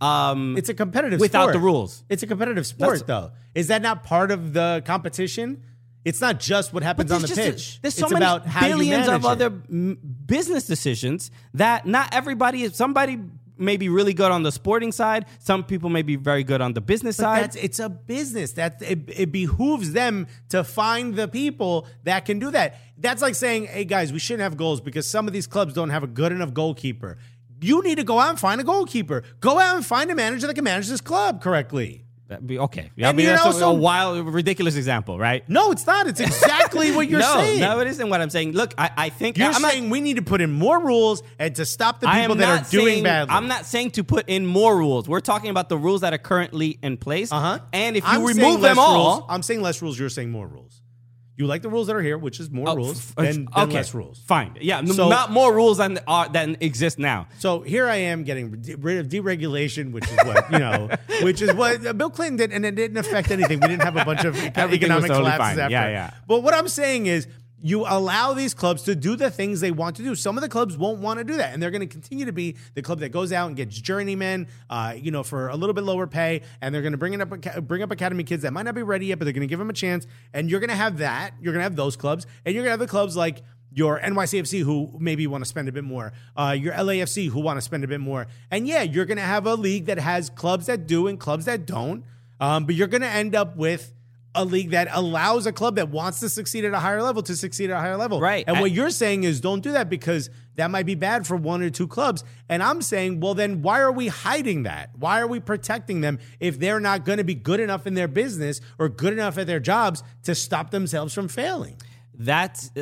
It's a competitive without sport. The rules. It's a competitive sport, though. Is that not part of the competition? It's not just what happens on the pitch. There's so many billions of other business decisions that not everybody is. Somebody may be really good on the sporting side. Some people may be very good on the business side. It's a business. It behooves them to find the people that can do that. That's like saying, hey, guys, we shouldn't have goals because some of these clubs don't have a good enough goalkeeper. You need to go out and find a goalkeeper. Go out and find a manager that can manage this club correctly. That'd be okay. I mean, that's a wild, ridiculous example, right? No, it's not. It's exactly what you're saying. No, it isn't what I'm saying. Look, I think you're saying we need to put in more rules and to stop the people that are doing badly. I'm not saying to put in more rules. We're talking about the rules that are currently in place. And if you remove them all, I'm saying less rules. You're saying more rules. You like the rules that are here, which is more rules than less rules. Fine. Yeah, so, not more rules than exist now. So here I am getting rid of deregulation, which is what, which is what Bill Clinton did, and it didn't affect anything. We didn't have a bunch of economic collapses after. Yeah. But what I'm saying is you allow these clubs to do the things they want to do. Some of the clubs won't want to do that, and they're going to continue to be the club that goes out and gets journeymen, for a little bit lower pay, and they're going to bring up academy kids that might not be ready yet, but they're going to give them a chance. And you're going to have that. You're going to have those clubs, and you're going to have the clubs like your NYCFC who maybe want to spend a bit more, your LAFC who want to spend a bit more. And yeah, you're going to have a league that has clubs that do and clubs that don't, but you're going to end up with a league that allows a club that wants to succeed at a higher level to succeed at a higher level. Right. And what you're saying is don't do that because that might be bad for one or two clubs. And I'm saying, well, then why are we hiding that? Why are we protecting them if they're not going to be good enough in their business or good enough at their jobs to stop themselves from failing? That's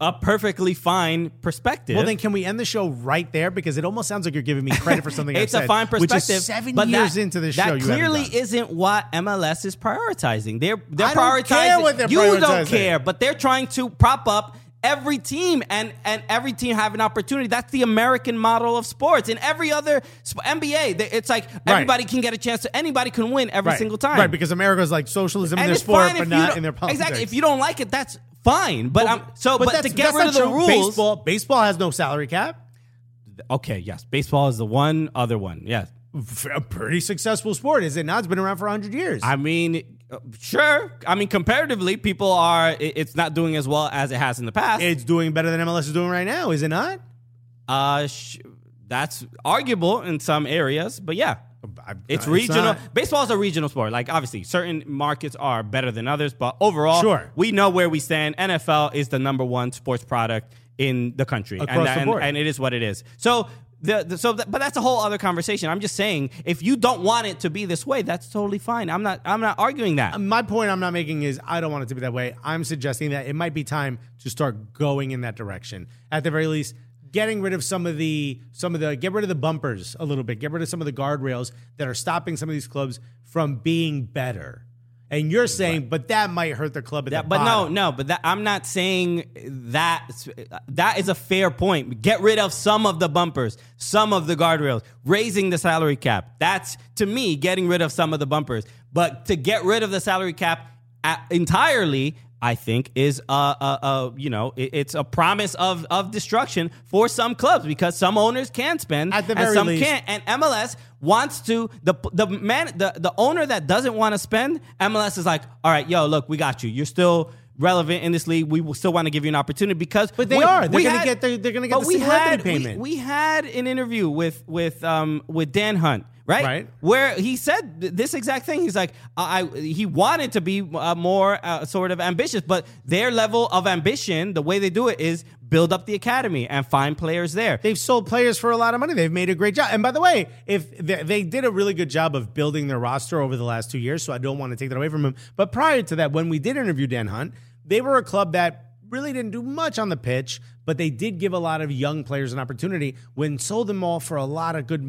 a perfectly fine perspective. Well, then can we end the show right there? Because it almost sounds like you're giving me credit for something I've said, a fine perspective, which is 7 years into this show. That clearly isn't what MLS is prioritizing. They're I prioritizing. Don't care what they're prioritizing. You don't care, but they're trying to prop up every team and every team have an opportunity. That's the American model of sports. In every other NBA, it's like everybody can get a chance. Anybody can win every single time. Right, because America's like socialism in their sport, but not in their politics. Exactly. If you don't like it, that's fine, but to get rid of the rules. Baseball has no salary cap. Okay, yes. Baseball is the one other one, yes. A pretty successful sport, is it not? It's been around for 100 years. I mean, sure. I mean, comparatively, it's not doing as well as it has in the past. It's doing better than MLS is doing right now, is it not? That's arguable in some areas, but yeah. It's regional. Baseball is a regional sport. Like, obviously, certain markets are better than others, but overall, we know where we stand. NFL is the number one sports product in the country. Across the board. And it is what it is. So, but that's a whole other conversation. I'm just saying, if you don't want it to be this way, that's totally fine. I'm not arguing that. My point I'm not making is I don't want it to be that way. I'm suggesting that it might be time to start going in that direction. At the very least, getting rid of get rid of the bumpers a little bit, get rid of some of the guardrails that are stopping some of these clubs from being better. And you're saying, but that might hurt the club at the bottom. But I'm not saying that. That is a fair point. Get rid of some of the bumpers, some of the guardrails, raising the salary cap. That's, to me, getting rid of some of the bumpers. But to get rid of the salary cap entirely, I think is it's a promise of destruction for some clubs because some owners can spend and some can't. And MLS wants to the owner that doesn't want to spend, MLS is like, all right, yo, look, we got you. You're still relevant in this league. We will still want to give you an opportunity because they're going to get the security payment. We had an interview with Dan Hunt. Right, where he said this exact thing. He's like, he wanted to be more sort of ambitious, but their level of ambition, the way they do it, is build up the academy and find players there. They've sold players for a lot of money. They've made a great job. And by the way, if they did a really good job of building their roster over the last 2 years, so I don't want to take that away from him. But prior to that, when we did interview Dan Hunt, they were a club that really didn't do much on the pitch, but they did give a lot of young players an opportunity when sold them all for a lot of good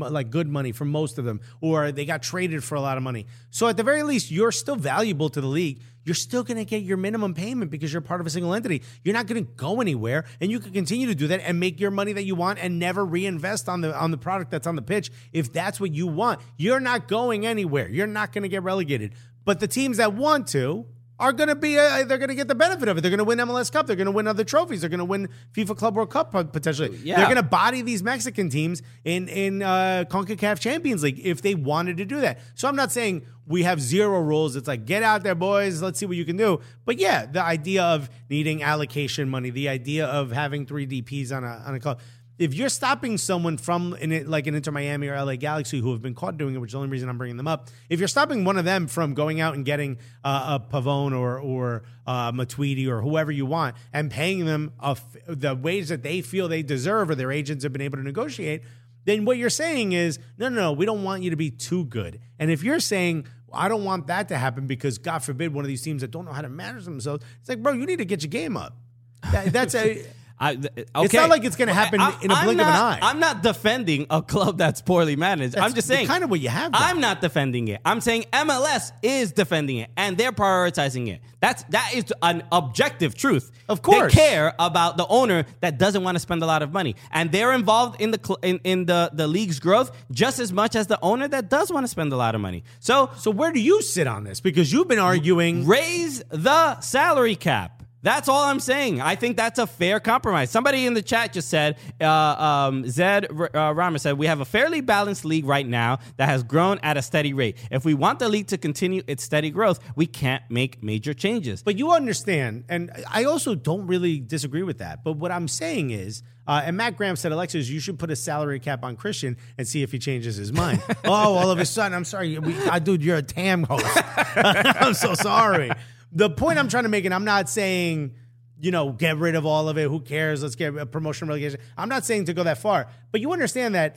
money for most of them, or they got traded for a lot of money. So at the very least, you're still valuable to the league. You're still going to get your minimum payment because you're part of a single entity. You're not going to go anywhere, and you can continue to do that and make your money that you want and never reinvest on the product that's on the pitch if that's what you want. You're not going anywhere. You're not going to get relegated. But the teams that want to are going to be, they're going to get the benefit of it. They're going to win MLS Cup. They're going to win other trophies. They're going to win FIFA Club World Cup potentially. Yeah. They're going to body these Mexican teams in CONCACAF Champions League if they wanted to do that. So I'm not saying we have zero rules. It's like, get out there, boys. Let's see what you can do. But yeah, the idea of needing allocation money, the idea of having three DPs on a club, if you're stopping someone from like an Inter Miami or LA Galaxy who have been caught doing it, which is the only reason I'm bringing them up, if you're stopping one of them from going out and getting a Pavone or Matuidi or whoever you want and paying them the wage that they feel they deserve or their agents have been able to negotiate, then what you're saying is, no, we don't want you to be too good. And if you're saying, I don't want that to happen because, God forbid, one of these teams that don't know how to manage themselves, it's like, bro, you need to get your game up. Okay. It's not like it's going to happen in a blink of an eye. I'm not defending a club that's poorly managed. I'm just saying kind of what you have. I'm not defending it. I'm saying MLS is defending it, and they're prioritizing it. That is an objective truth. Of course, they care about the owner that doesn't want to spend a lot of money, and they're involved in the league's growth just as much as the owner that does want to spend a lot of money. So where do you sit on this? Because you've been arguing raise the salary cap. That's all I'm saying. I think that's a fair compromise. Somebody in the chat just said, Zed Rama said, we have a fairly balanced league right now that has grown at a steady rate. If we want the league to continue its steady growth, we can't make major changes. But you understand, and I also don't really disagree with that. But what I'm saying is, and Matt Graham said, Alexis, you should put a salary cap on Christian and see if he changes his mind. All of a sudden, I'm sorry. Dude, you're a TAM host. I'm so sorry. The point I'm trying to make, and I'm not saying, get rid of all of it. Who cares? Let's get a promotion relegation. I'm not saying to go that far. But you understand that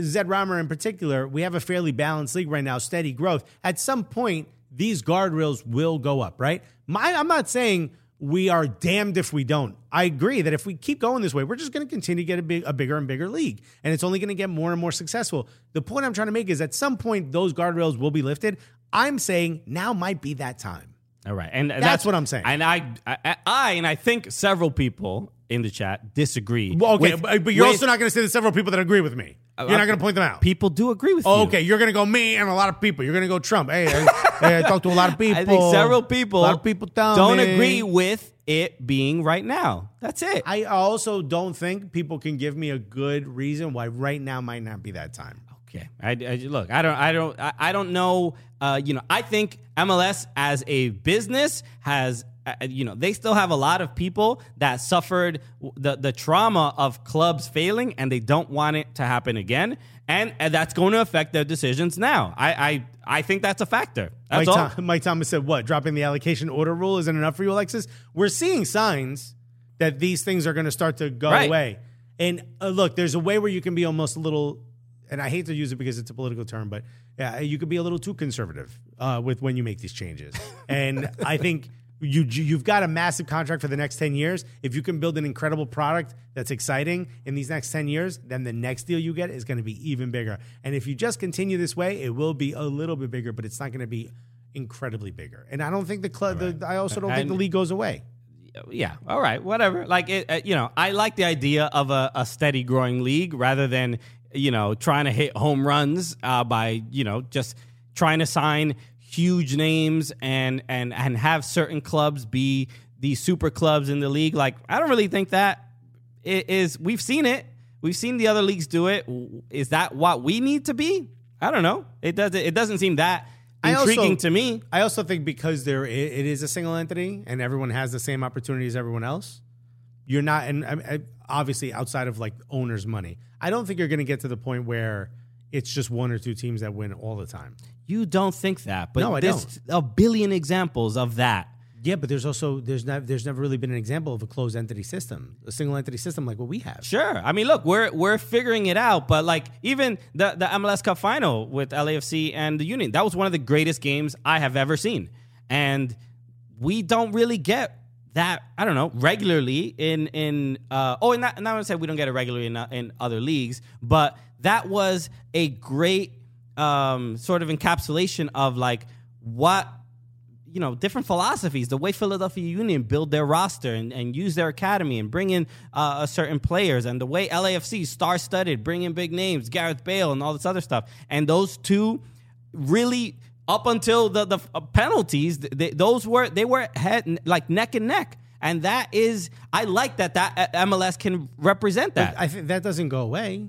Zed Rahmer in particular, we have a fairly balanced league right now, steady growth. At some point, these guardrails will go up, right? I'm not saying we are damned if we don't. I agree that if we keep going this way, we're just going to continue to get a bigger and bigger league, and it's only going to get more and more successful. The point I'm trying to make is at some point, those guardrails will be lifted. I'm saying now might be that time. All right, and that's what I'm saying. And I think several people in the chat disagree. Well, okay, but you're also not going to say that several people that agree with me. You're not going to point them out. People do agree with you. Okay, you're going to go me and a lot of people. You're going to go Trump. Hey, I talked to a lot of people. I think several people. A lot of people don't agree with it being right now. That's it. I also don't think people can give me a good reason why right now might not be that time. Yeah, I don't know. I think MLS as a business has, they still have a lot of people that suffered the trauma of clubs failing, and they don't want it to happen again, and that's going to affect their decisions now. I think that's a factor. That's all. Mike Thomas said, "What? Dropping the allocation order rule isn't enough for you, Alexis? We're seeing signs that these things are going to start to go away. And look, there's a way where you can be almost a little." And I hate to use it because it's a political term, but yeah, you could be a little too conservative with when you make these changes. And I think you've got a massive contract for the next 10 years. If you can build an incredible product that's exciting in these next 10 years, then the next deal you get is going to be even bigger. And if you just continue this way, it will be a little bit bigger, but it's not going to be incredibly bigger. And I don't think I also don't think the league goes away. Yeah. All right. Whatever. Like, I like the idea of a steady growing league rather than, trying to hit home runs by, just trying to sign huge names and have certain clubs be the super clubs in the league. Like, I don't really think that it is. We've seen it. We've seen the other leagues do it. Is that what we need to be? I don't know. It doesn't seem that intriguing to me. I also think because it is a single entity and everyone has the same opportunity as everyone else. You're not, and obviously outside of like owner's money, I don't think you're going to get to the point where it's just one or two teams that win all the time. You don't think that, but no, there's a billion examples of that. Yeah, but there's never really been an example of a closed entity system, a single entity system like what we have. Sure. I mean, look, we're figuring it out, but like even the MLS Cup final with LAFC and the Union, that was one of the greatest games I have ever seen. And we don't really get that, I don't know, regularly and I would say we don't get it regularly in other leagues, but that was a great sort of encapsulation of like what, different philosophies, the way Philadelphia Union build their roster and use their academy and bring in certain players, and the way LAFC star-studded, bring in big names, Gareth Bale and all this other stuff. And those two really... Up until the penalties, they were neck and neck. And that is, I like that MLS can represent that. But I think that doesn't go away.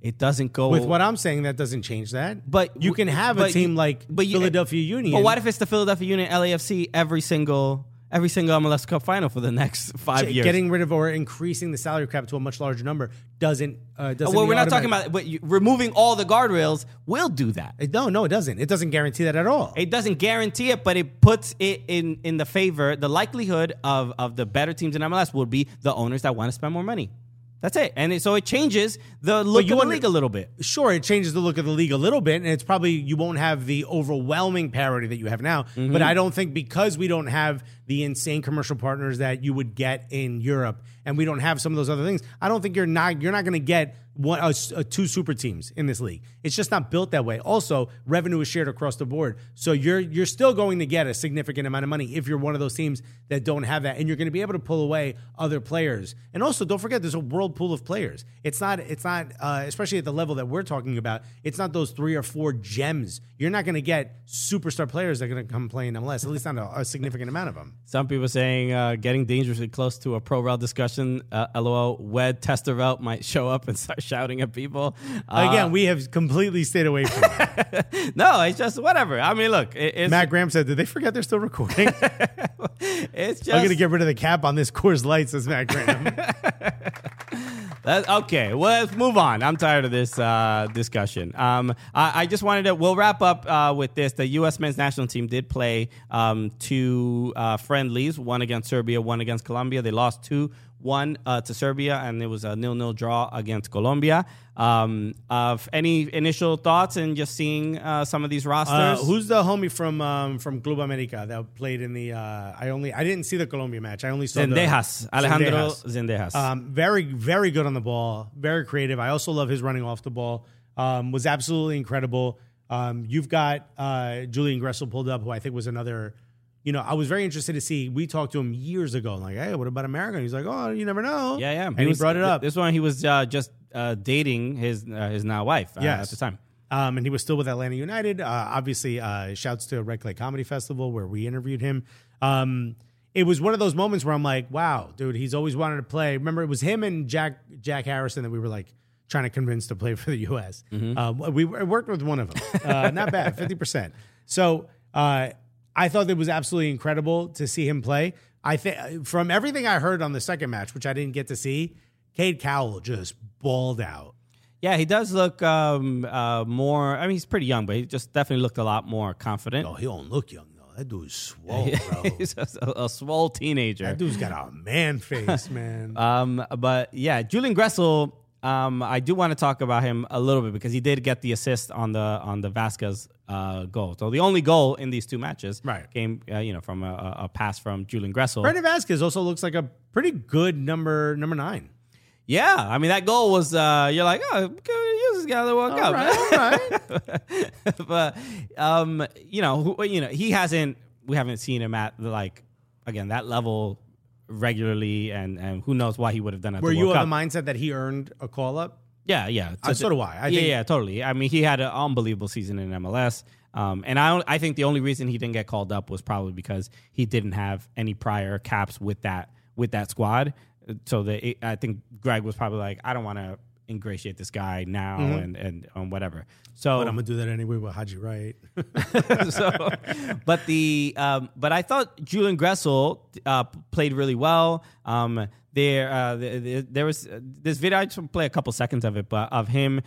It doesn't go with what I'm saying. That doesn't change that. But you can have a team like Philadelphia Union. But what if it's the Philadelphia Union LAFC every single every single MLS Cup final for the next 5 years. Getting rid of or increasing the salary cap to a much larger number doesn't. Well, we're not talking about removing all the guardrails. Will do that? No, it doesn't. It doesn't guarantee that at all. It doesn't guarantee it, but it puts it in the favor. The likelihood of the better teams in MLS will be the owners that want to spend more money. That's it. And so it changes the look of the league a little bit. Sure, it changes the look of the league a little bit, and it's probably you won't have the overwhelming parity that you have now. Mm-hmm. But I don't think because we don't have the insane commercial partners that you would get in Europe, and we don't have some of those other things, I don't think you're not going to get two super teams in this league. It's just not built that way. Also, revenue is shared across the board. So you're still going to get a significant amount of money if you're one of those teams that don't have that, and you're going to be able to pull away other players. And also, don't forget there's a world pool of players. It's not especially at the level that we're talking about, it's not those 3 or 4 gems. You're not going to get superstar players that are going to come play in MLS, at least not a significant amount of them. Some people saying getting dangerously close to a pro route discussion. LOL, Wed Testervelt might show up and start shouting at people. Again, we have completely stayed away from it. No, it's just whatever. I mean, look. Matt Graham said, did they forget they're still recording? It's just, I'm going to get rid of the cap on this Coors Light, says Matt Graham. Okay, well, let's move on. I'm tired of this discussion. I just wanted to... We'll wrap up with this. The U.S. men's national team did play two friendlies, one against Serbia, one against Colombia. They lost 2-1 to Serbia, and it was a 0-0 draw against Colombia. Any initial thoughts in just seeing some of these rosters? Who's the homie from Club America that played in the? I didn't see the Colombia match. I only saw Zendejas, Alejandro Zendejas. Very, very good on the ball. Very creative. I also love his running off the ball. Was absolutely incredible. You've got Julian Gressel pulled up, who I think was another. You know, I was very interested to see, we talked to him years ago, like, hey, what about America? And he's like, oh, you never know. Yeah. And he brought it up. This one, he was just dating his now wife at the time. And he was still with Atlanta United. Obviously, shouts to Red Clay Comedy Festival where we interviewed him. It was one of those moments where I'm like, wow, dude, he's always wanted to play. Remember, it was him and Jack Harrison that we were like trying to convince to play for the U.S. Mm-hmm. We worked with one of them. Not bad, 50%. So, I thought it was absolutely incredible to see him play. I think from everything I heard on the second match, which I didn't get to see, Cade Cowell just balled out. Yeah, he does look more. I mean, he's pretty young, but he just definitely looked a lot more confident. Oh, he don't look young though. That dude's swole, bro. He's a swole teenager. That dude's got a man face, man. But yeah, Julian Gressel. I do want to talk about him a little bit because he did get the assist on the Vasquez goal. So the only goal in these two matches came from a pass from Julian Gressel. Brandon Vasquez also looks like a pretty good number 9. Yeah, I mean that goal was you're like, oh, you just got to walk up, right? But he hasn't. We haven't seen him at that level regularly, and who knows why he would have done it. Were you of the mindset that he earned a call up? Yeah. So do I. I think, totally. I mean, he had an unbelievable season in MLS, and I think the only reason he didn't get called up was probably because he didn't have any prior caps with that squad. So I think Greg was probably like, I don't want to ingratiate this guy now and whatever. So but I'm gonna do that anyway with Haji Wright. But I thought Julian Gressel played really well. There was this video. I just play a couple seconds of it, but of him,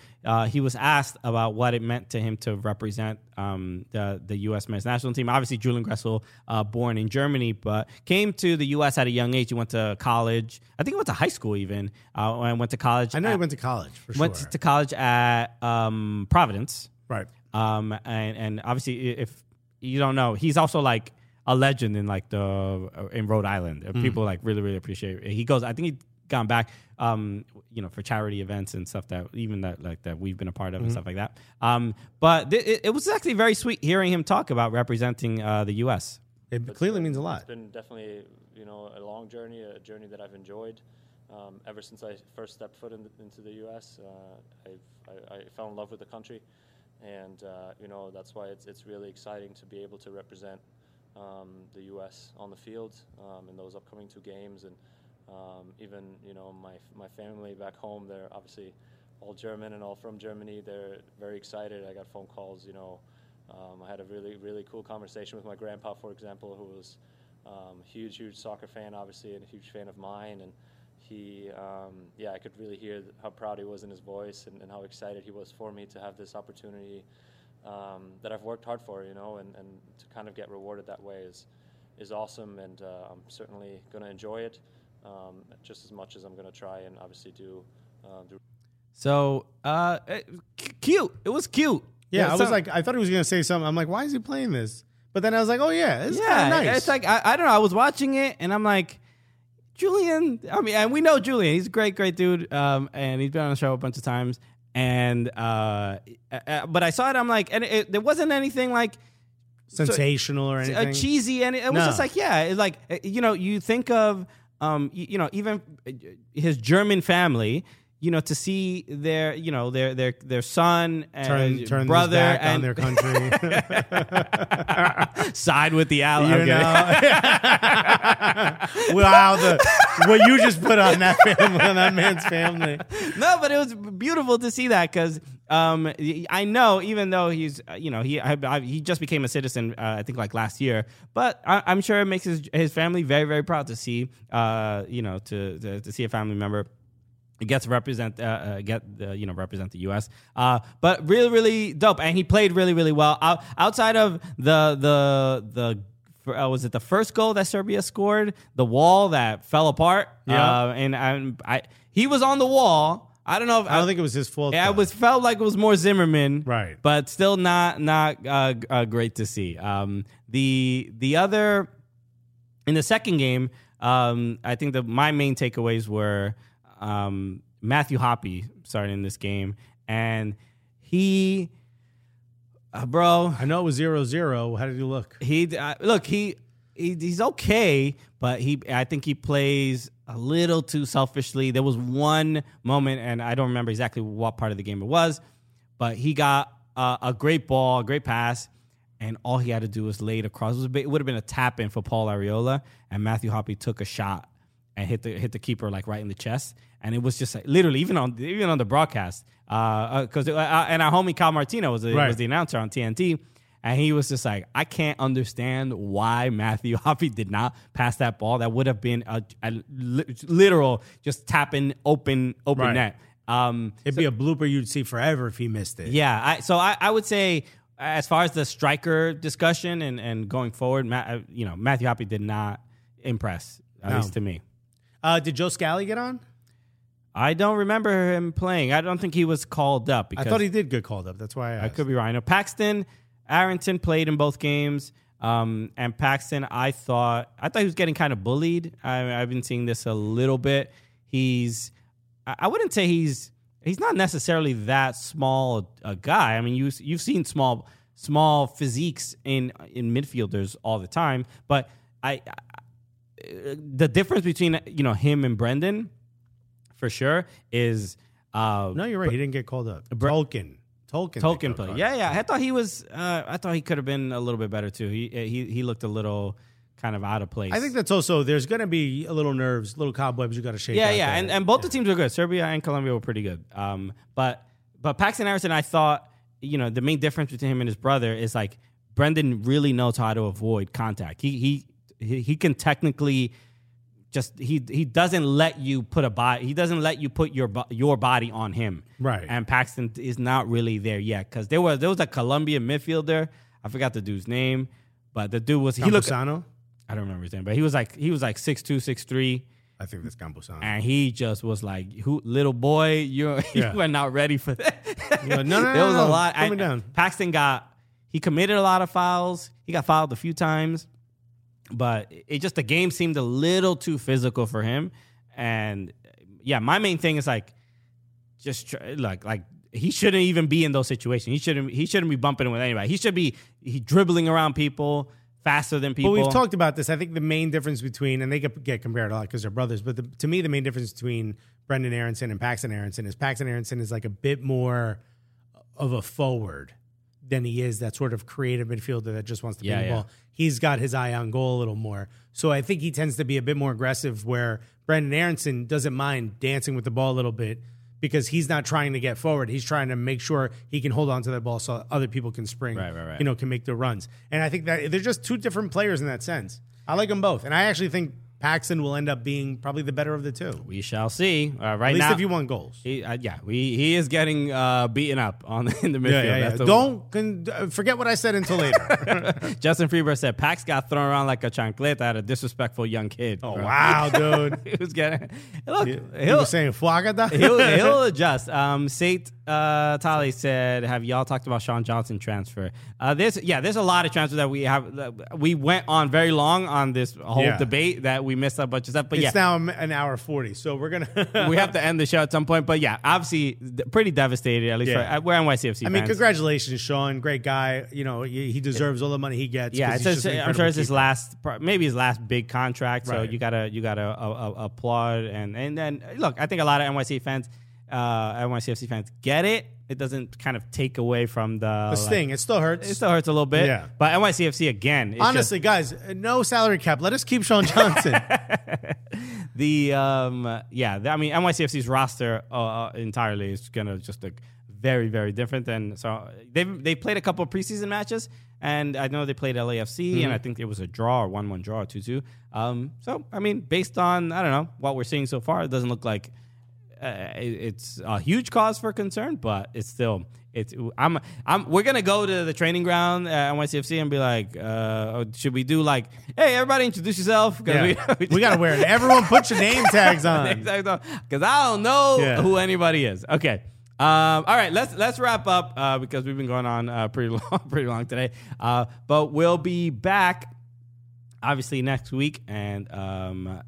he was asked about what it meant to him to represent the U.S. men's national team. Obviously, Julian Gressel, born in Germany, but came to the U.S. at a young age. He went to college. I think he went to high school even, and went to college. I know he went to college for sure. Went to college at Providence, right? And obviously, if you don't know, he's also like a legend in Rhode Island. People really, really appreciate it. He goes, I think he'd gone back, for charity events and stuff that we've been a part of and stuff like that. But it was actually very sweet hearing him talk about representing the U.S. It clearly means a lot. It's been definitely, a long journey, a journey that I've enjoyed. Ever since I first stepped foot into the U.S., I fell in love with the country. And, that's why it's really exciting to be able to represent the U.S. on the field in those upcoming 2 games, and even my family back home. They're obviously all German and all from Germany. They're very excited. I got phone calls. I had a really, really cool conversation with my grandpa, for example, who was Huge soccer fan, obviously, and a huge fan of mine. And he, I could really hear how proud he was in his voice and how excited he was for me to have this opportunity that I've worked hard for, you know, and to kind of get rewarded that way is awesome. And I'm certainly going to enjoy it just as much as I'm going to try and obviously do. So cute. It was cute. Yeah, I was like, I thought he was going to say something. I'm like, why is he playing this? But then I was like, oh, yeah, it's kind of nice. It's like, I don't know. I was watching it, and I'm like, Julian. I mean, and we know Julian. He's a great dude, and he's been on the show a bunch of times. And but I saw it, I'm like, and there wasn't anything like sensational or anything cheesy. And it was just like, yeah, it's like, you know, you think of, you know, even his German family. You know, to see their, you know, their son and turn brother back and on their country, side with the ally. You know? Wow, what you just put on that family, on that man's family. No, but it was beautiful to see that because I know, even though he's, you know, he just became a citizen, I think like last year, but I'm sure it makes his family very, very proud to see, you know, to see a family member. It gets represent the U.S. But really, really dope, and he played really, really well. Outside of was it the first goal that Serbia scored? The wall that fell apart. Yeah, and he was on the wall. I don't know. I don't think it was his fault. Yeah, felt like it was more Zimmerman. Right, but still not great to see. The other in the second game, I think my main takeaways were. Matthew Hoppe started in this game, and he, bro. I know it was 0-0. How did he look? He's okay, but I think he plays a little too selfishly. There was one moment, and I don't remember exactly what part of the game it was, but he got a great ball, a great pass, and all he had to do was lay it across. It would have been a tap in for Paul Arriola, and Matthew Hoppe took a shot. And hit the keeper like right in the chest, and it was just like, literally even on the broadcast, because and our homie Kyle Martino was the announcer on TNT, and he was just like, I can't understand why Matthew Hoppe did not pass that ball. That would have been a literal just tapping open net. It'd be a blooper you'd see forever if he missed it. Yeah, I would say as far as the striker discussion and going forward, Matthew Hoppe did not impress at least to me. Did Joe Scally get on? I don't remember him playing. I don't think he was called up. I thought he did get called up. That's why I asked. I could be right. No, Paxton Aronson played in both games, and Paxton, I thought he was getting kind of bullied. I've been seeing this a little bit. I wouldn't say he's not necessarily that small a guy. I mean, you've seen small physiques in midfielders all the time, but the difference between, you know, him and Brendan, for sure, is... no, you're right. He didn't get called up. Tolkien play. Yeah. I thought he could have been a little bit better, too. He looked a little kind of out of place. I think that's also... There's going to be a little nerves, little cobwebs you got to shake out. Yeah, and both the teams were good. Serbia and Colombia were pretty good. But Paxton Aronson, I thought, you know, the main difference between him and his brother is, like, Brendan really knows how to avoid contact. He can technically just he doesn't let you put a body. He doesn't let you put your body on him. Right. And Paxton is not really there yet because there was a Colombian midfielder. I forgot the dude's name, but the dude was Camposano. I don't remember his name, but he was like 6'2", 6'3". I think that's Camposano. And he just was like, "Who, little boy, you are not ready for that." No. There was a lot. Coming down. Paxton committed a lot of fouls. He got fouled a few times. But it just the game seemed a little too physical for him, and yeah, my main thing is like, just like he shouldn't even be in those situations. He shouldn't be bumping with anybody. He should be dribbling around people faster than people. Well, we've talked about this. I think the main difference between and they get compared a lot because they're brothers. But to me, the main difference between Brendan Aronson and Paxton Aronson is Paxton Aronson is like a bit more of a forward than he is that sort of creative midfielder that just wants to play the ball. He's got his eye on goal a little more. So I think he tends to be a bit more aggressive where Brendan Aronson doesn't mind dancing with the ball a little bit because he's not trying to get forward. He's trying to make sure he can hold on to that ball so other people can spring, can make the runs. And I think that they're just two different players in that sense. I like them both. And I actually think Paxton will end up being probably the better of the two. We shall see. Right now, at least if you want goals. He is getting beaten up in the midfield. Don't forget what I said until later. Justin Freeburg said Pax got thrown around like a chancleta at a disrespectful young kid. Oh, bro. Wow, dude. He was getting... Look, he was saying Fuagada. He'll adjust. Sate Tali said, have y'all talked about Sean Johnson transfer? There's a lot of transfers that we have. We went on very long on this whole debate that we missed a bunch of stuff, but it's now an hour 40, so we're gonna we have to end the show at some point. But yeah, obviously, pretty devastated. At least we're NYCFC. I mean, congratulations, Sean, great guy. You know, he deserves all the money he gets. Yeah, I'm sure it's his last big contract. Right. So you gotta applaud and then look. I think a lot of NYCFC fans get it. It doesn't kind of take away from the sting. It still hurts. It still hurts a little bit. Yeah. But NYCFC again. Honestly, guys, no salary cap. Let us keep Sean Johnson. NYCFC's roster entirely is gonna just look very, very different. And so they played a couple of preseason matches, and I know they played LAFC, and I think it was a draw, or 1-1 draw, or 2-2. So I mean, based on what we're seeing so far, it doesn't look like. It's a huge cause for concern, but it's still we're gonna go to the training ground at NYCFC and be like, should we do like, hey, everybody introduce yourself? We gotta wear it. Everyone put your name tags on, because I don't know who anybody is. Okay. All right, let's wrap up because we've been going on pretty long today. But we'll be back. Obviously next week, and I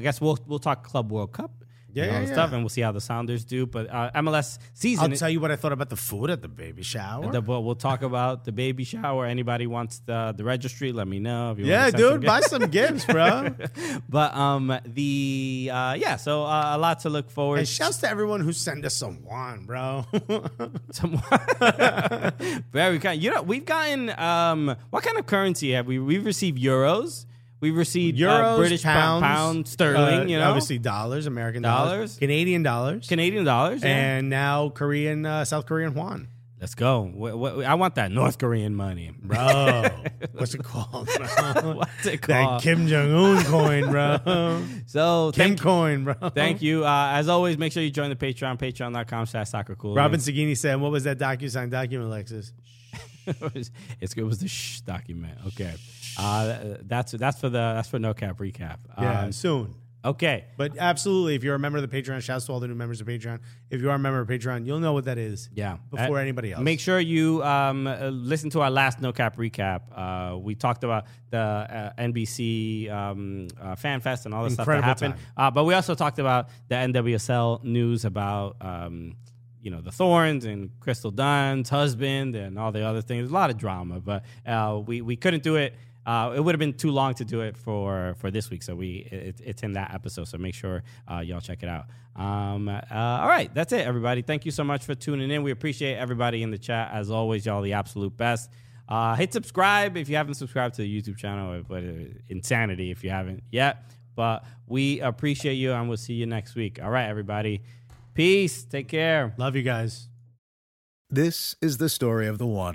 guess we'll talk Club World Cup, stuff, and we'll see how the Sounders do. But MLS season. I'll tell you what I thought about the food at the baby shower. We'll talk about the baby shower. Anybody wants the registry? Let me know. If you want to buy some gifts, bro. But a lot to look forward. And shouts to everyone who sent us some wine, bro. Very kind. We've gotten what kind of currency have we? We've received euros. We've received British pound, sterling, obviously dollars, American dollars, Canadian dollars, and now South Korean won. Let's go. I want that North Korean money, bro. What's it called, bro? That Kim Jong-un coin, bro. Thank you. As always, make sure you join the Patreon, patreon.com/soccercool. Robin Sagini said, what was that DocuSign document, Alexis? It was the shh document. Okay. That's for No Cap Recap. Soon. Okay. But absolutely, if you're a member of the Patreon, shouts to all the new members of Patreon. If you are a member of Patreon, you'll know what that is before anybody else. Make sure you listen to our last No Cap Recap. We talked about the NBC Fan Fest and all the stuff that happened. But we also talked about the NWSL news about... the Thorns and Crystal Dunn's husband and all the other things. A lot of drama, but we couldn't do it. It would have been too long to do it for this week, so it's in that episode, so make sure y'all check it out. All right, that's it, everybody. Thank you so much for tuning in. We appreciate everybody in the chat. As always, y'all the absolute best. Hit subscribe if you haven't subscribed to the YouTube channel, but insanity if you haven't yet. But we appreciate you, and we'll see you next week. All right, everybody. Peace. Take care. Love you guys. This is the story of the one.